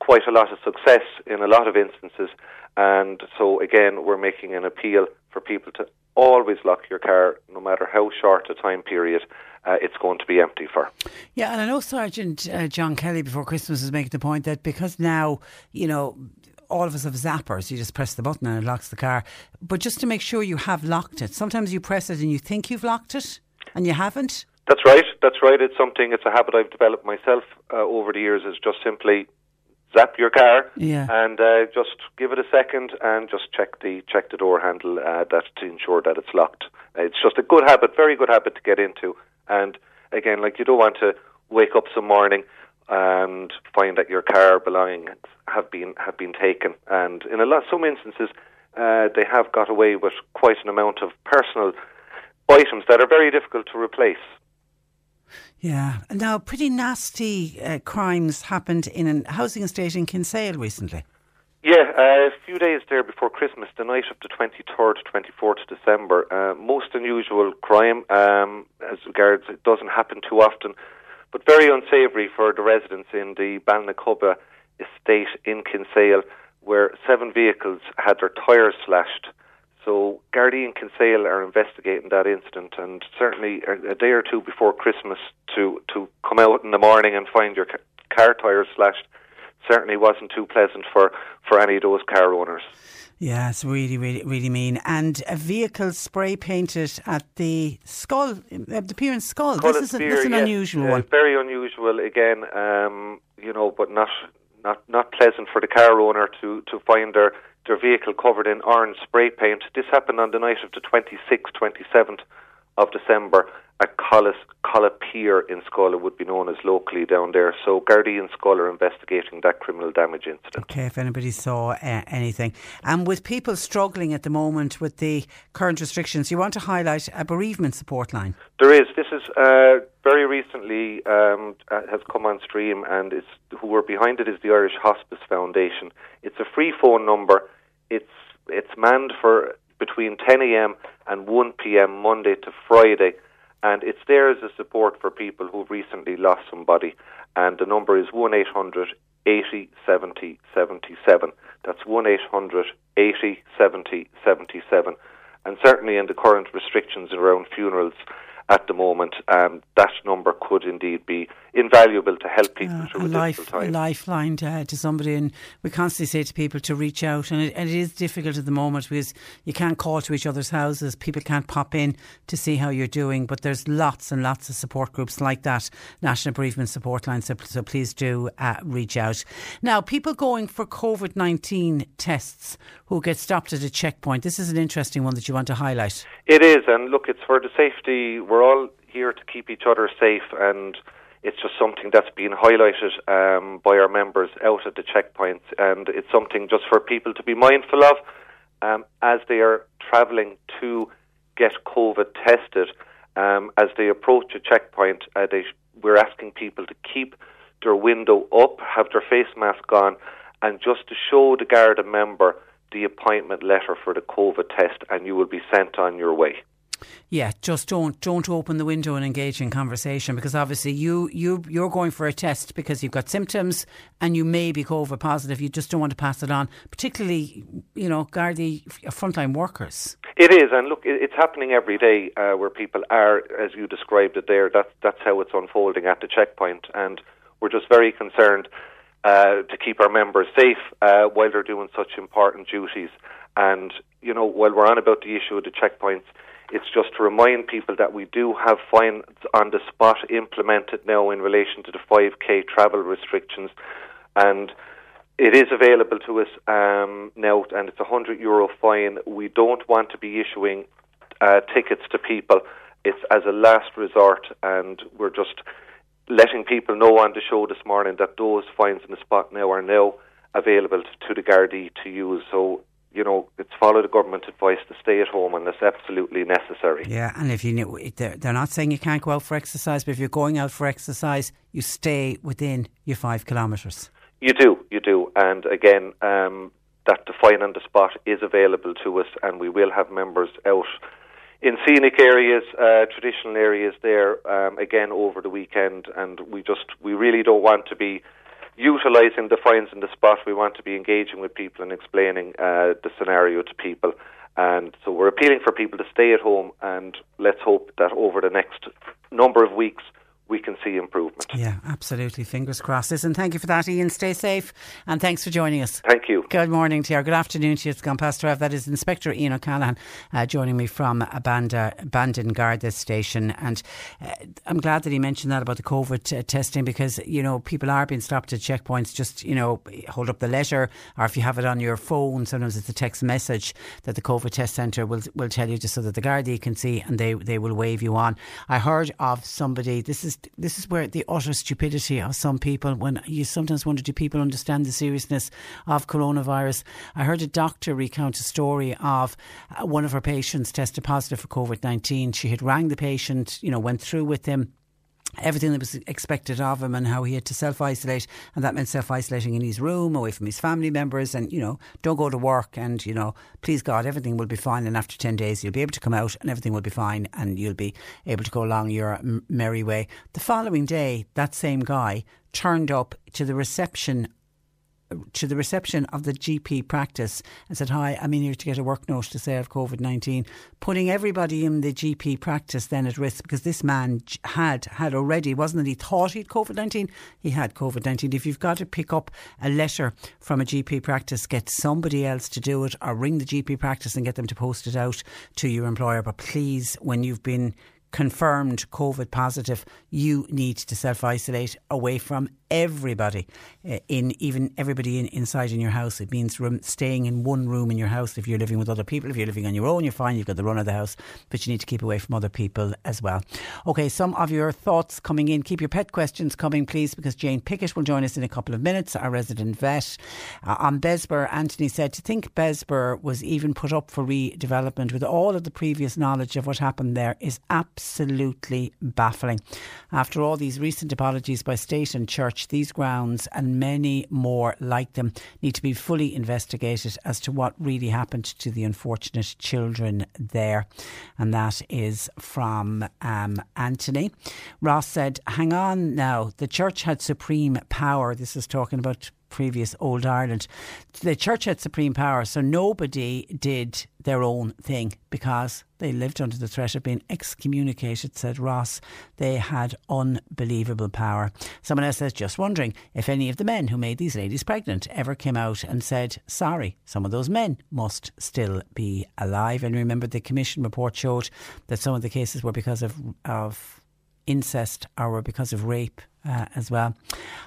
quite a lot of success in a lot of instances. And so again, we're making an appeal for people to always lock your car, no matter how short a time period it's going to be empty for. Yeah, and I know Sergeant John Kelly before Christmas was making the point that because now, you know, all of us have zappers, you just press the button and it locks the car, but just to make sure you have locked it. Sometimes you press it and you think you've locked it and you haven't. That's right. It's a habit I've developed myself over the years, is just simply zap your car and just give it a second and just check the door handle to ensure that it's locked. It's just a good habit, very good habit to get into. And again, like, you don't want to wake up some morning and find that your car belongings have been taken. And in some instances, they have got away with quite an amount of personal items that are very difficult to replace. Yeah. Now, pretty nasty crimes happened in a housing estate in Kinsale recently. Yeah, a few days there before Christmas, the night of the 23rd, 24th of December. Most unusual crime, as regards, it doesn't happen too often, but very unsavoury for the residents in the Balnacoba estate in Kinsale, where 7 vehicles had their tyres slashed. So Gardaí in Kinsale are investigating that incident, and certainly a day or two before Christmas to come out in the morning and find your car tyres slashed certainly wasn't too pleasant for any of those car owners. Yeah, it's really, really, really mean. And a vehicle spray painted at the skull, the pier in Skull. This is an unusual one. Very unusual again, you know, but not pleasant for the car owner to find their vehicle covered in orange spray paint. This happened on the night of the 26th, 27th of December at Collis Pier in Skull. It would be known as locally down there. So Gardaí in Skull are investigating that criminal damage incident. Okay, if anybody saw anything. And with people struggling at the moment with the current restrictions, you want to highlight a bereavement support line. There is. This is very recently has come on stream, and it's who are behind it is the Irish Hospice Foundation. It's a free phone number. It's manned for between 10 a.m. and 1 p.m. Monday to Friday, and it's there as a support for people who've recently lost somebody. And the number is 1-800-80-70-77. That's 1-800-80-70-77. And certainly in the current restrictions around funerals at the moment, that number could indeed be invaluable to help people through difficult times. A lifeline to somebody, and we constantly say to people to reach out, and it is difficult at the moment because you can't call to each other's houses, people can't pop in to see how you're doing, but there's lots and lots of support groups like that, National Bereavement Support Line, so please do reach out. Now, people going for COVID-19 tests who get stopped at a checkpoint, this is an interesting one that you want to highlight. It is, and look, it's for the safety. We're all here to keep each other safe, and it's just something that's been highlighted by our members out at the checkpoints, and it's something just for people to be mindful of as they are travelling to get COVID tested. As they approach a checkpoint, we're asking people to keep their window up, have their face mask on, and just to show the Garda member the appointment letter for the COVID test, and you will be sent on your way. Yeah, just don't open the window and engage in conversation, because obviously you're going for a test because you've got symptoms and you may be COVID positive. You just don't want to pass it on, particularly, you know, guard the frontline workers. It is, and look, it's happening every day where people are, as you described it there, that's how it's unfolding at the checkpoint, and we're just very concerned to keep our members safe while they're doing such important duties. And, you know, while we're on about the issue of the checkpoints, it's just to remind people that we do have fines on the spot implemented now in relation to the 5K travel restrictions, and it is available to us now, and it's a €100 fine. We don't want to be issuing tickets to people. It's as a last resort, and we're just letting people know on the show this morning that those fines on the spot now are now available to the Gardaí to use. So, you know, it's follow the government advice to stay at home unless absolutely necessary. Yeah, and if you know, they're not saying you can't go out for exercise, but if you're going out for exercise, you stay within your 5 kilometres. You do. And again, that the fine on the spot is available to us, and we will have members out in scenic areas, traditional areas there, again, over the weekend. And we really don't want to be utilising the fines in the spot. We want to be engaging with people and explaining the scenario to people. And so we're appealing for people to stay at home, and let's hope that over the next number of weeks we can see improvement. Yeah, absolutely. Fingers crossed. Listen, thank you for that, Ian. Stay safe, and thanks for joining us. Thank you. Good morning to you. Good afternoon to you. It's gone past 12. That is Inspector Ian O'Callaghan joining me from Bandon Garda Station. And I'm glad that he mentioned that about the COVID testing, because, you know, people are being stopped at checkpoints. Just, you know, hold up the letter, or if you have it on your phone, sometimes it's a text message that the COVID test centre will tell you, just so that the Gardaí can see, and they will wave you on. I heard of somebody, this is where the utter stupidity of some people, when you sometimes wonder, do people understand the seriousness of coronavirus? I heard a doctor recount a story of one of her patients tested positive for COVID-19. She had rang the patient, you know, went through with him everything that was expected of him and how he had to self-isolate, and that meant self-isolating in his room, away from his family members, and, you know, don't go to work, and, you know, please God, everything will be fine, and after 10 days you'll be able to come out and everything will be fine and you'll be able to go along your merry way. The following day, that same guy turned up to the reception of the GP practice and said, "Hi, I'm in here to get a work note to say I have COVID-19," putting everybody in the GP practice then at risk, because this man had already, wasn't it? He thought he'd COVID-19. He had COVID-19. If you've got to pick up a letter from a GP practice, get somebody else to do it, or ring the GP practice and get them to post it out to your employer. But please, when you've been confirmed COVID positive, you need to self-isolate away from everybody, inside in your house. It means staying in one room in your house if you're living with other people. If you're living on your own, you're fine, you've got the run of the house, but you need to keep away from other people as well. OK, some of your thoughts coming in. Keep your pet questions coming, please, because Jane Pickett will join us in a couple of minutes, our resident vet. On Bessborough, Anthony said, to think Bessborough was even put up for redevelopment with all of the previous knowledge of what happened there is absolutely baffling. After all these recent apologies by state and church, these grounds and many more like them need to be fully investigated as to what really happened to the unfortunate children there. And that is from Anthony. Ross said, hang on now, the church had supreme power. This is talking about previous Old Ireland. The church had supreme power, so nobody did their own thing because they lived under the threat of being excommunicated, said Ross. They had unbelievable power. Someone else says, just wondering if any of the men who made these ladies pregnant ever came out and said, sorry, some of those men must still be alive. And remember, the commission report showed that some of the cases were because of incest or because of rape as well.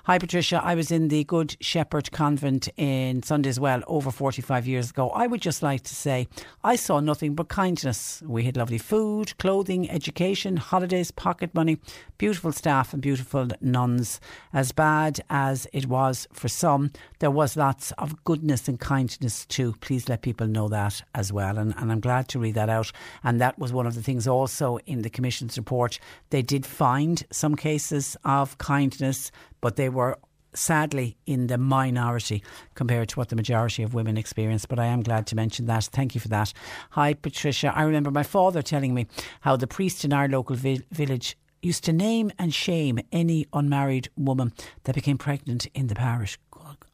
Hi Patricia, I was in the Good Shepherd Convent in Sunday's Well over 45 years ago. I would just like to say I saw nothing but kindness. We had lovely food, clothing, education, holidays, pocket money, beautiful staff and beautiful nuns. As bad as it was for some, there was lots of goodness and kindness too. Please let people know that as well. And I'm glad to read that out. And that was one of the things also in the Commission's report. They did find some cases of kindness, but they were sadly in the minority compared to what the majority of women experience, but I am glad to mention that. Thank you for that. Hi Patricia, I remember my father telling me how the priest in our local village used to name and shame any unmarried woman that became pregnant in the parish.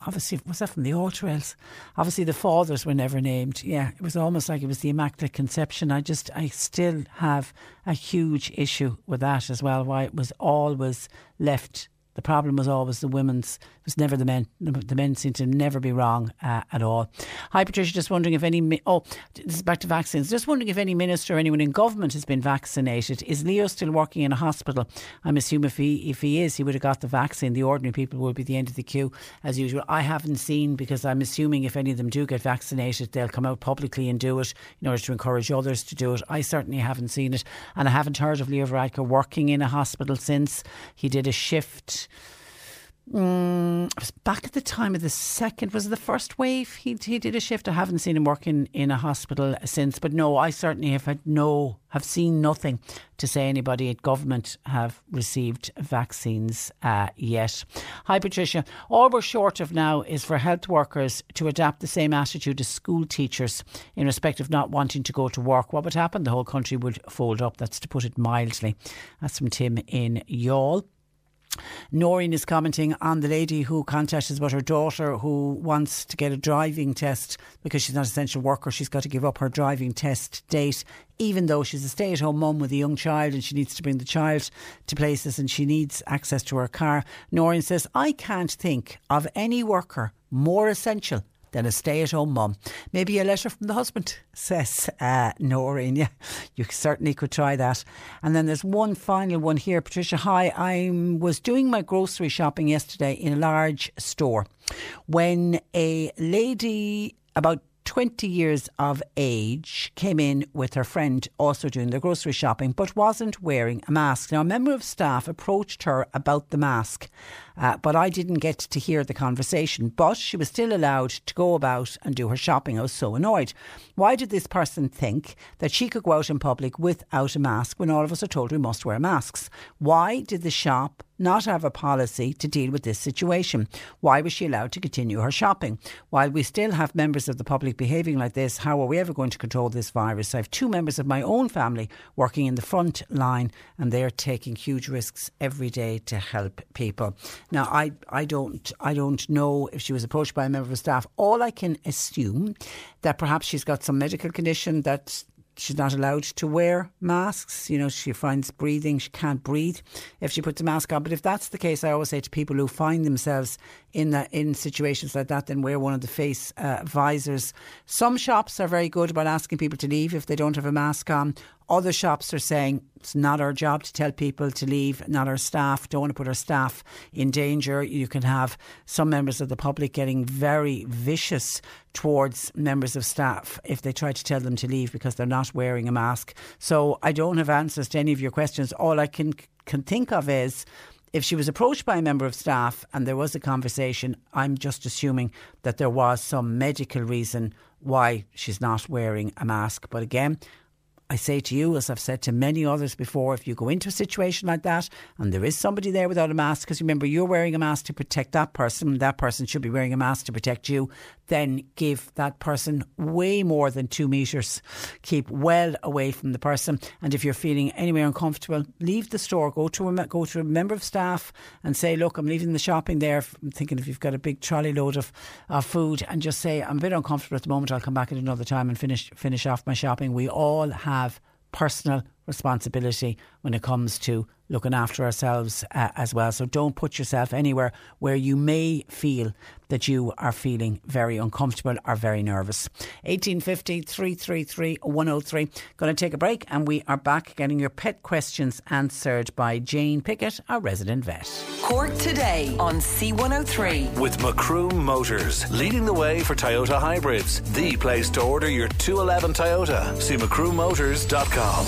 Obviously, was that from the All-Trails? Obviously, the fathers were never named. Yeah, it was almost like it was the Immaculate Conception. I still have a huge issue with that as well, why it was always left. The problem was always the women's. It was never the men. The men seemed to never be wrong at all. Hi, Patricia. Just wondering if any... Oh, this is back to vaccines. Just wondering if any minister or anyone in government has been vaccinated. Is Leo still working in a hospital? I'm assuming if he is, he would have got the vaccine. The ordinary people will be at the end of the queue, as usual. I haven't seen, because I'm assuming if any of them do get vaccinated, they'll come out publicly and do it in order to encourage others to do it. I certainly haven't seen it. And I haven't heard of Leo Varadkar working in a hospital since. He did a shift... it was back at the time of the second, was it the first wave? He did a shift. I haven't seen him working in a hospital since, but no, I certainly have seen nothing to say anybody at government have received vaccines yet. Hi Patricia, all we're short of now is for health workers to adapt the same attitude as school teachers in respect of not wanting to go to work. What would happen? The whole country would fold up. That's to put it mildly. That's from Tim in Youghal. Noreen is commenting on the lady who contacted us about her daughter who wants to get a driving test because she's not an essential worker. She's got to give up her driving test date, even though she's a stay-at-home mum with a young child and she needs to bring the child to places and she needs access to her car. Noreen says, I can't think of any worker more essential than a stay-at-home mum. Maybe a letter from the husband, says Noreen. Yeah, you certainly could try that. And then there's one final one here. Patricia, hi. I was doing my grocery shopping yesterday in a large store when a lady about 20 years of age came in with her friend also doing their grocery shopping but wasn't wearing a mask. Now a member of staff approached her about the mask but I didn't get to hear the conversation, but she was still allowed to go about and do her shopping. I was so annoyed. Why did this person think that she could go out in public without a mask when all of us are told we must wear masks? Why did the shop not have a policy to deal with this situation? Why was she allowed to continue her shopping? While we still have members of the public behaving like this, how are we ever going to control this virus? I have two members of my own family working in the front line and they're taking huge risks every day to help people. Now, I don't know if she was approached by a member of staff. All I can assume that perhaps she's got some medical condition that she's not allowed to wear masks. You know, she finds breathing, she can't breathe if she puts a mask on. But if that's the case, I always say to people who find themselves in situations like that, then wear one of the face visors. Some shops are very good about asking people to leave if they don't have a mask on. Other shops are saying it's not our job to tell people to leave, not our staff. Don't want to put our staff in danger. You can have some members of the public getting very vicious towards members of staff if they try to tell them to leave because they're not wearing a mask. So I don't have answers to any of your questions. All I can think of is, if she was approached by a member of staff and there was a conversation, I'm just assuming that there was some medical reason why she's not wearing a mask. But again, I say to you, as I've said to many others before, if you go into a situation like that and there is somebody there without a mask, because remember you're wearing a mask to protect that person should be wearing a mask to protect you, then give that person way more than 2 metres. Keep well away from the person. And if you're feeling anywhere uncomfortable, leave the store. Go to a member of staff and say, look, I'm leaving the shopping there. I'm thinking if you've got a big trolley load of food, and just say, I'm a bit uncomfortable at the moment. I'll come back at another time and finish off my shopping. We all have personal responsibility when it comes to looking after ourselves as well. So don't put yourself anywhere where you may feel that you are feeling very uncomfortable or very nervous. 1850 333 103. Going to take a break and we are back getting your pet questions answered by Jane Pickett, our resident vet. Cork today on C103 with Macroom Motors, leading the way for Toyota hybrids. The place to order your 211 Toyota. See MacroomMotors.com.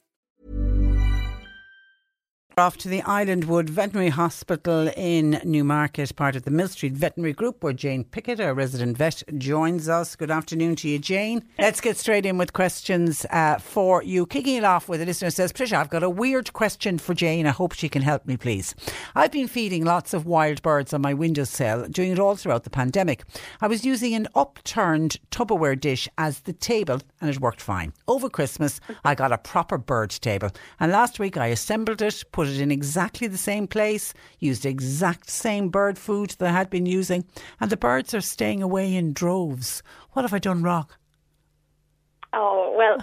Off to the Islandwood Veterinary Hospital in Newmarket, part of the Mill Street Veterinary Group, where Jane Pickett, our resident vet, joins us. Good afternoon to you, Jane. Let's get straight in with questions for you. Kicking it off with a listener who says, Patricia, I've got a weird question for Jane. I hope she can help me, please. I've been feeding lots of wild birds on my windowsill, doing it all throughout the pandemic. I was using an upturned Tupperware dish as the table, and it worked fine. Over Christmas, I got a proper bird table, and last week I assembled it, put it in exactly the same place, used exact same bird food that I had been using, and the birds are staying away in droves. What have I done wrong? Oh, well,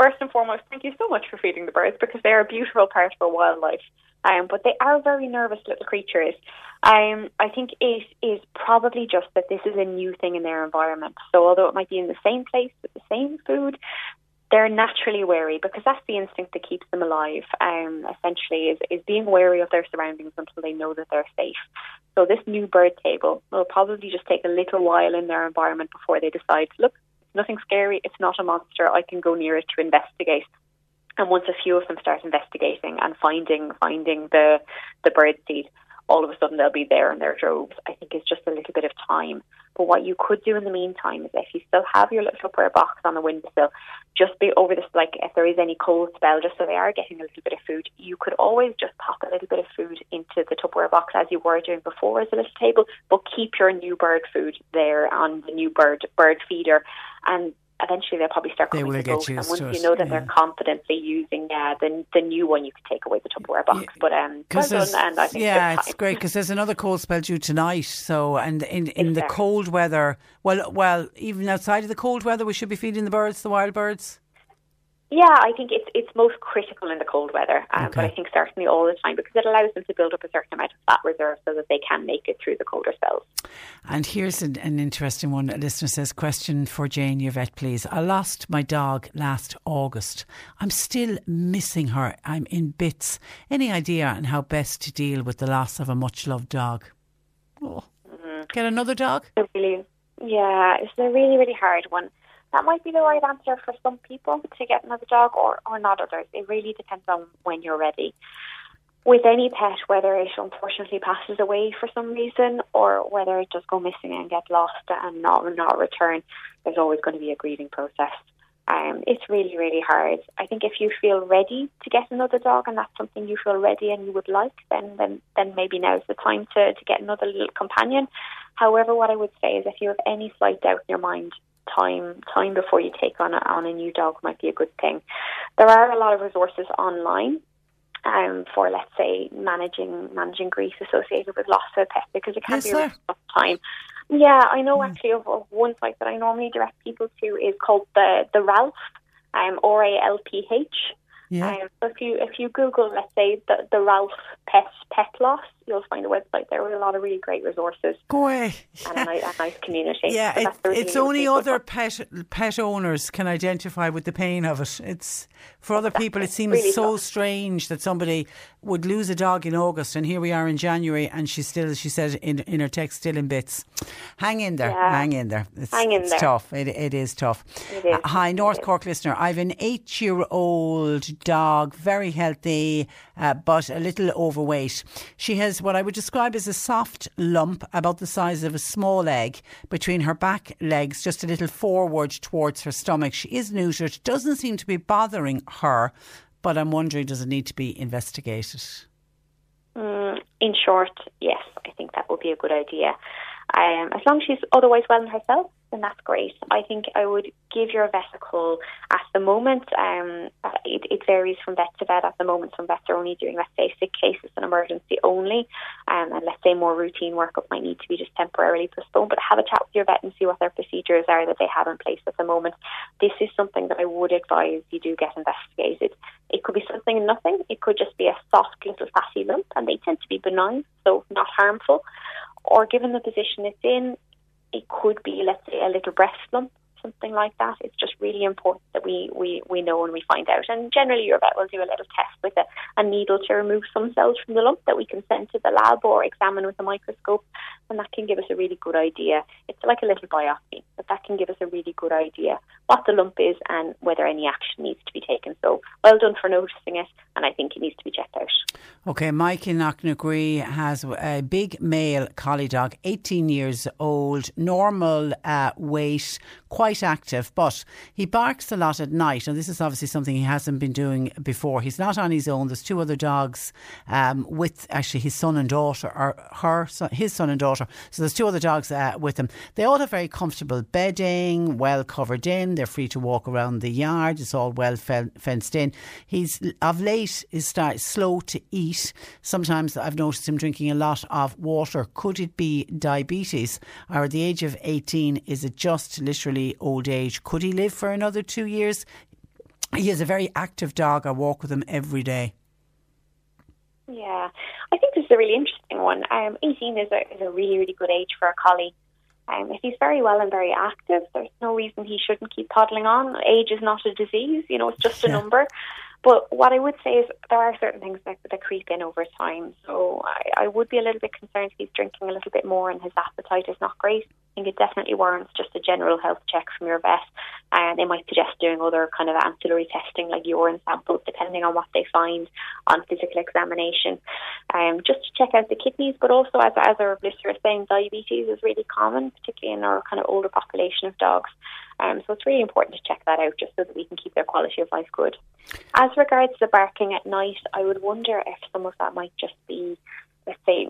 first and foremost, thank you so much for feeding the birds, because they are a beautiful part of our wildlife. But they are very nervous little creatures. I think it is probably just that this is a new thing in their environment. So although it might be in the same place with the same food, they're naturally wary, because that's the instinct that keeps them alive, essentially, is being wary of their surroundings until they know that they're safe. So this new bird table will probably just take a little while in their environment before they decide, look, it's nothing scary, it's not a monster, I can go near it to investigate. And once a few of them start investigating and finding the bird seed, all of a sudden they'll be there in their droves. I think it's just a little bit of time. But what you could do in the meantime is, if you still have your little Tupperware box on the windowsill, just be over this, like if there is any cold spell, just so they are getting a little bit of food, you could always just pop a little bit of food into the Tupperware box as you were doing before as a little table, but keep your new bird food there on the new bird feeder, and eventually they'll probably start coming to both. And once you know that they're confidently using the new one, you can take away the Tupperware box. But well done, and I think it's great, because there's another cold spell due tonight. So, and in the cold weather, well, even outside of the cold weather, we should be feeding the birds, the wild birds. Yeah, I think it's most critical in the cold weather, but I think certainly all the time, because it allows them to build up a certain amount of fat reserve so that they can make it through the colder spells. And here's an interesting one. A listener says, question for Jane, your vet, please. I lost my dog last August. I'm still missing her. I'm in bits. Any idea on how best to deal with the loss of a much-loved dog? Oh. Mm-hmm. Get another dog? It's a really, really hard one. That might be the right answer for some people, to get another dog or not others. It really depends on when you're ready. With any pet, whether it unfortunately passes away for some reason or whether it does go missing and get lost and not return, there's always going to be a grieving process. It's really, really hard. I think if you feel ready to get another dog, and that's something you feel ready and you would like, then maybe now's the time to get another little companion. However, what I would say is, if you have any slight doubt in your mind, time before you take on a new dog might be a good thing. There are a lot of resources online for, let's say, managing grief associated with loss of a pet, because it can be a really tough time. Yeah, I know actually of one site that I normally direct people to is called the Ralph, R-A-L-P-H. So if you Google, let's say, the Ralph pet loss, you'll find a website there with a lot of really great resources. Go away. And a nice community. Yeah, so it's only other pet owners can identify with the pain of it. It's for other people, it seems really so strange that somebody would lose a dog in August, and here we are in January, and she's still, as she said in her text, still in bits. Hang in there, yeah. It's tough. It is tough. It is. Hi, North Cork listener. I've an 8-year-old dog, very healthy, but a little overweight. She has what I would describe as a soft lump about the size of a small egg between her back legs, just a little forward towards her stomach. She is neutered, doesn't seem to be bothering her, but I'm wondering, does it need to be investigated? In short, yes, I think that would be a good idea. As long as she's otherwise well in herself, then that's great. I think I would give your vet a call at the moment. It varies from vet to vet at the moment. Some vets are only doing, let's say, sick cases and emergency only. And let's say more routine workup might need to be just temporarily postponed. But have a chat with your vet and see what their procedures are that they have in place at the moment. This is something that I would advise you do get investigated. It could be something and nothing. It could just be a soft little fatty lump, and they tend to be benign, so not harmful. Or given the position it's in, it could be, let's say, a little breast lump, something like that. It's just really important that we know and we find out. And generally your vet will do a little test with a needle to remove some cells from the lump that we can send to the lab or examine with a microscope. And that can give us a really good idea. It's like a little biopsy, but that can give us a really good idea what the lump is and whether any action needs to be taken. So well done for noticing it, and I think it needs to be checked out. Okay, Mike in Knocknagree has a big male collie dog, 18 years old, normal weight, quite active, but he barks a lot at night, and this is obviously something he hasn't been doing before. He's not on his own. There's two other dogs with actually his son and daughter, or his son and daughter. So there's two other dogs with them. They all have very comfortable bedding, well covered in. They're free to walk around the yard. It's all well fenced in. He's of late slow to eat. Sometimes I've noticed him drinking a lot of water. Could it be diabetes? Or at the age of 18, is it just literally old age? Could he live for another 2 years? He is a very active dog. I walk with him every day. Yeah, I think this is a really interesting one. 18 is a really, really good age for a collie. If he's very well and very active, there's no reason he shouldn't keep toddling on. Age is not a disease, it's just a number. But what I would say is there are certain things that creep in over time. So I would be a little bit concerned if he's drinking a little bit more and his appetite is not great. I think it definitely warrants just a general health check from your vet. And they might suggest doing other kind of ancillary testing like urine samples, depending on what they find on physical examination. Just to check out the kidneys, but also as our listener is saying, diabetes is really common, particularly in our kind of older population of dogs. So it's really important to check that out just so that we can keep their quality of life good. As regards the barking at night, I would wonder if some of that might just be, let's say,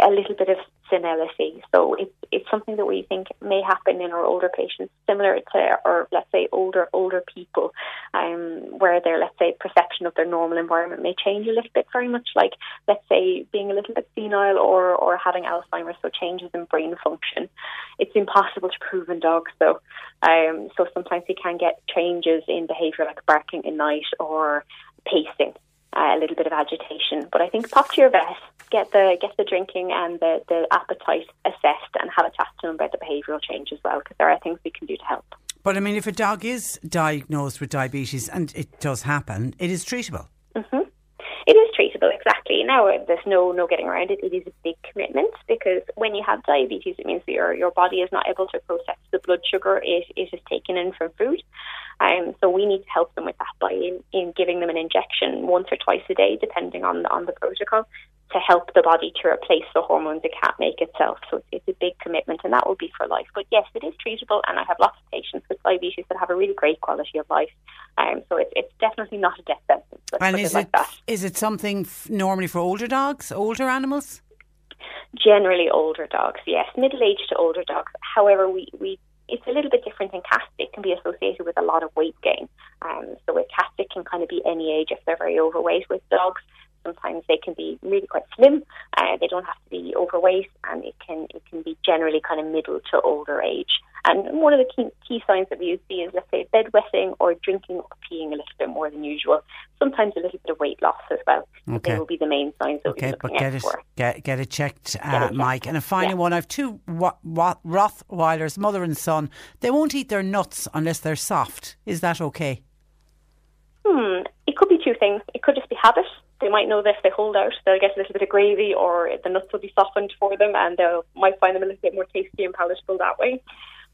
a little bit of senility. So it's something that we think may happen in our older patients, similar to, or let's say, older people, where their, let's say, perception of their normal environment may change a little bit, very much like, let's say, being a little bit senile or having Alzheimer's, so changes in brain function. It's impossible to prove in dogs, though. So sometimes you can get changes in behaviour like barking at night or pacing. A little bit of agitation, but I think pop to your vet, get the drinking and the appetite assessed, and have a chat to them about the behavioural change as well, because there are things we can do to help. But I mean, if a dog is diagnosed with diabetes, and it does happen, it is treatable. Mm-hmm. It is treatable, exactly. Now, there's no getting around it. It is a big commitment, because when you have diabetes, it means that your body is not able to process the blood sugar it is taken in from food. So we need to help them with that by in giving them an injection once or twice a day, depending on the protocol, to help the body to replace the hormones it can't make itself. So it's a big commitment, and that will be for life. But yes, it is treatable, and I have lots of patients with diabetes that have a really great quality of life. So it's definitely not a death sentence. And is it something normally for older dogs, older animals? Generally older dogs, yes. Middle-aged to older dogs. However, it's a little bit different in cats. It can be associated with a lot of weight gain. So with cats, it can kind of be any age if they're very overweight. With dogs, sometimes they can be really quite slim. They don't have to be overweight, and it can be generally kind of middle to older age. And one of the key signs that we see is, let's say, bedwetting or drinking or peeing a little bit more than usual. Sometimes a little bit of weight loss as well. Okay. They will be the main signs that we're looking out for. Get it checked, Mike. And a final one, I have two Rottweilers, mother and son. They won't eat their nuts unless they're soft. Is that okay? It could be two things. It could just be habit. They might know that if they hold out, they'll get a little bit of gravy or the nuts will be softened for them, and they might find them a little bit more tasty and palatable that way.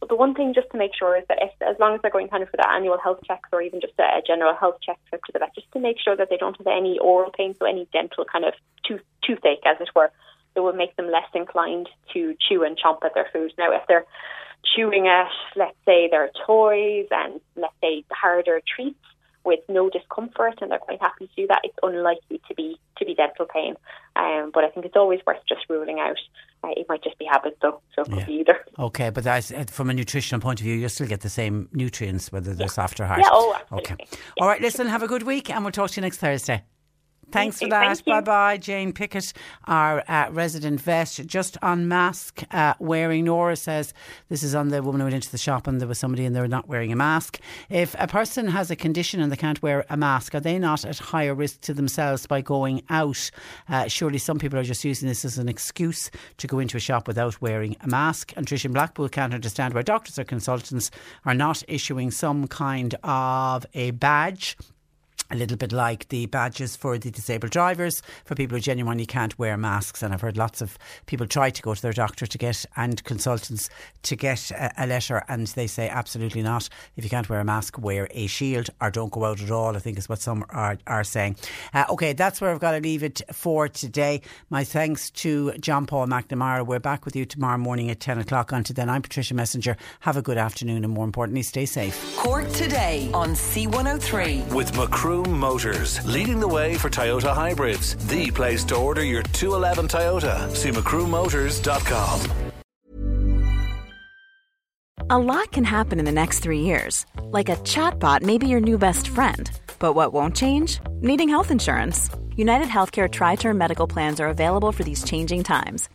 But the one thing just to make sure is that as long as they're going kind of for their annual health checks or even just a general health check trip to the vet, just to make sure that they don't have any oral pain, so any dental kind of toothache, as it were, that will make them less inclined to chew and chomp at their food. Now, if they're chewing at, let's say, their toys and, let's say, harder treats, with no discomfort, and they're quite happy to do that, it's unlikely to be dental pain. But I think it's always worth just ruling out. It might just be habit, though, so it could be either. Okay, but from a nutritional point of view, you'll still get the same nutrients, whether they're soft or hard. Yeah, absolutely. Okay. Yeah. All right, listen, have a good week, and we'll talk to you next Thursday. Thanks for that. Thank you. Bye-bye. Jane Pickett, our resident vet. Just on mask wearing, Nora says, this is on the woman who went into the shop and there was somebody in there not wearing a mask. If a person has a condition and they can't wear a mask, are they not at higher risk to themselves by going out? Surely some people are just using this as an excuse to go into a shop without wearing a mask. And Trish in Blackpool can't understand why doctors or consultants are not issuing some kind of a badge. A little bit like the badges for the disabled drivers, for people who genuinely can't wear masks. And I've heard lots of people try to go to their doctor to get, and consultants to get a letter, and they say absolutely not. If you can't wear a mask, wear a shield or don't go out at all, I think is what some are saying. OK, that's where I've got to leave it for today. My thanks to John Paul McNamara. We're back with you tomorrow morning at 10 o'clock. Until then, I'm Patricia Messenger. Have a good afternoon, and more importantly, stay safe. Cork Today on C103 with Macroom Motors, leading the way for Toyota hybrids. The place to order your 211 Toyota. See MacroomMotors.com. A lot can happen in the next 3 years. Like a chatbot may be your new best friend. But what won't change? Needing health insurance. United Healthcare Tri-Term Medical Plans are available for these changing times.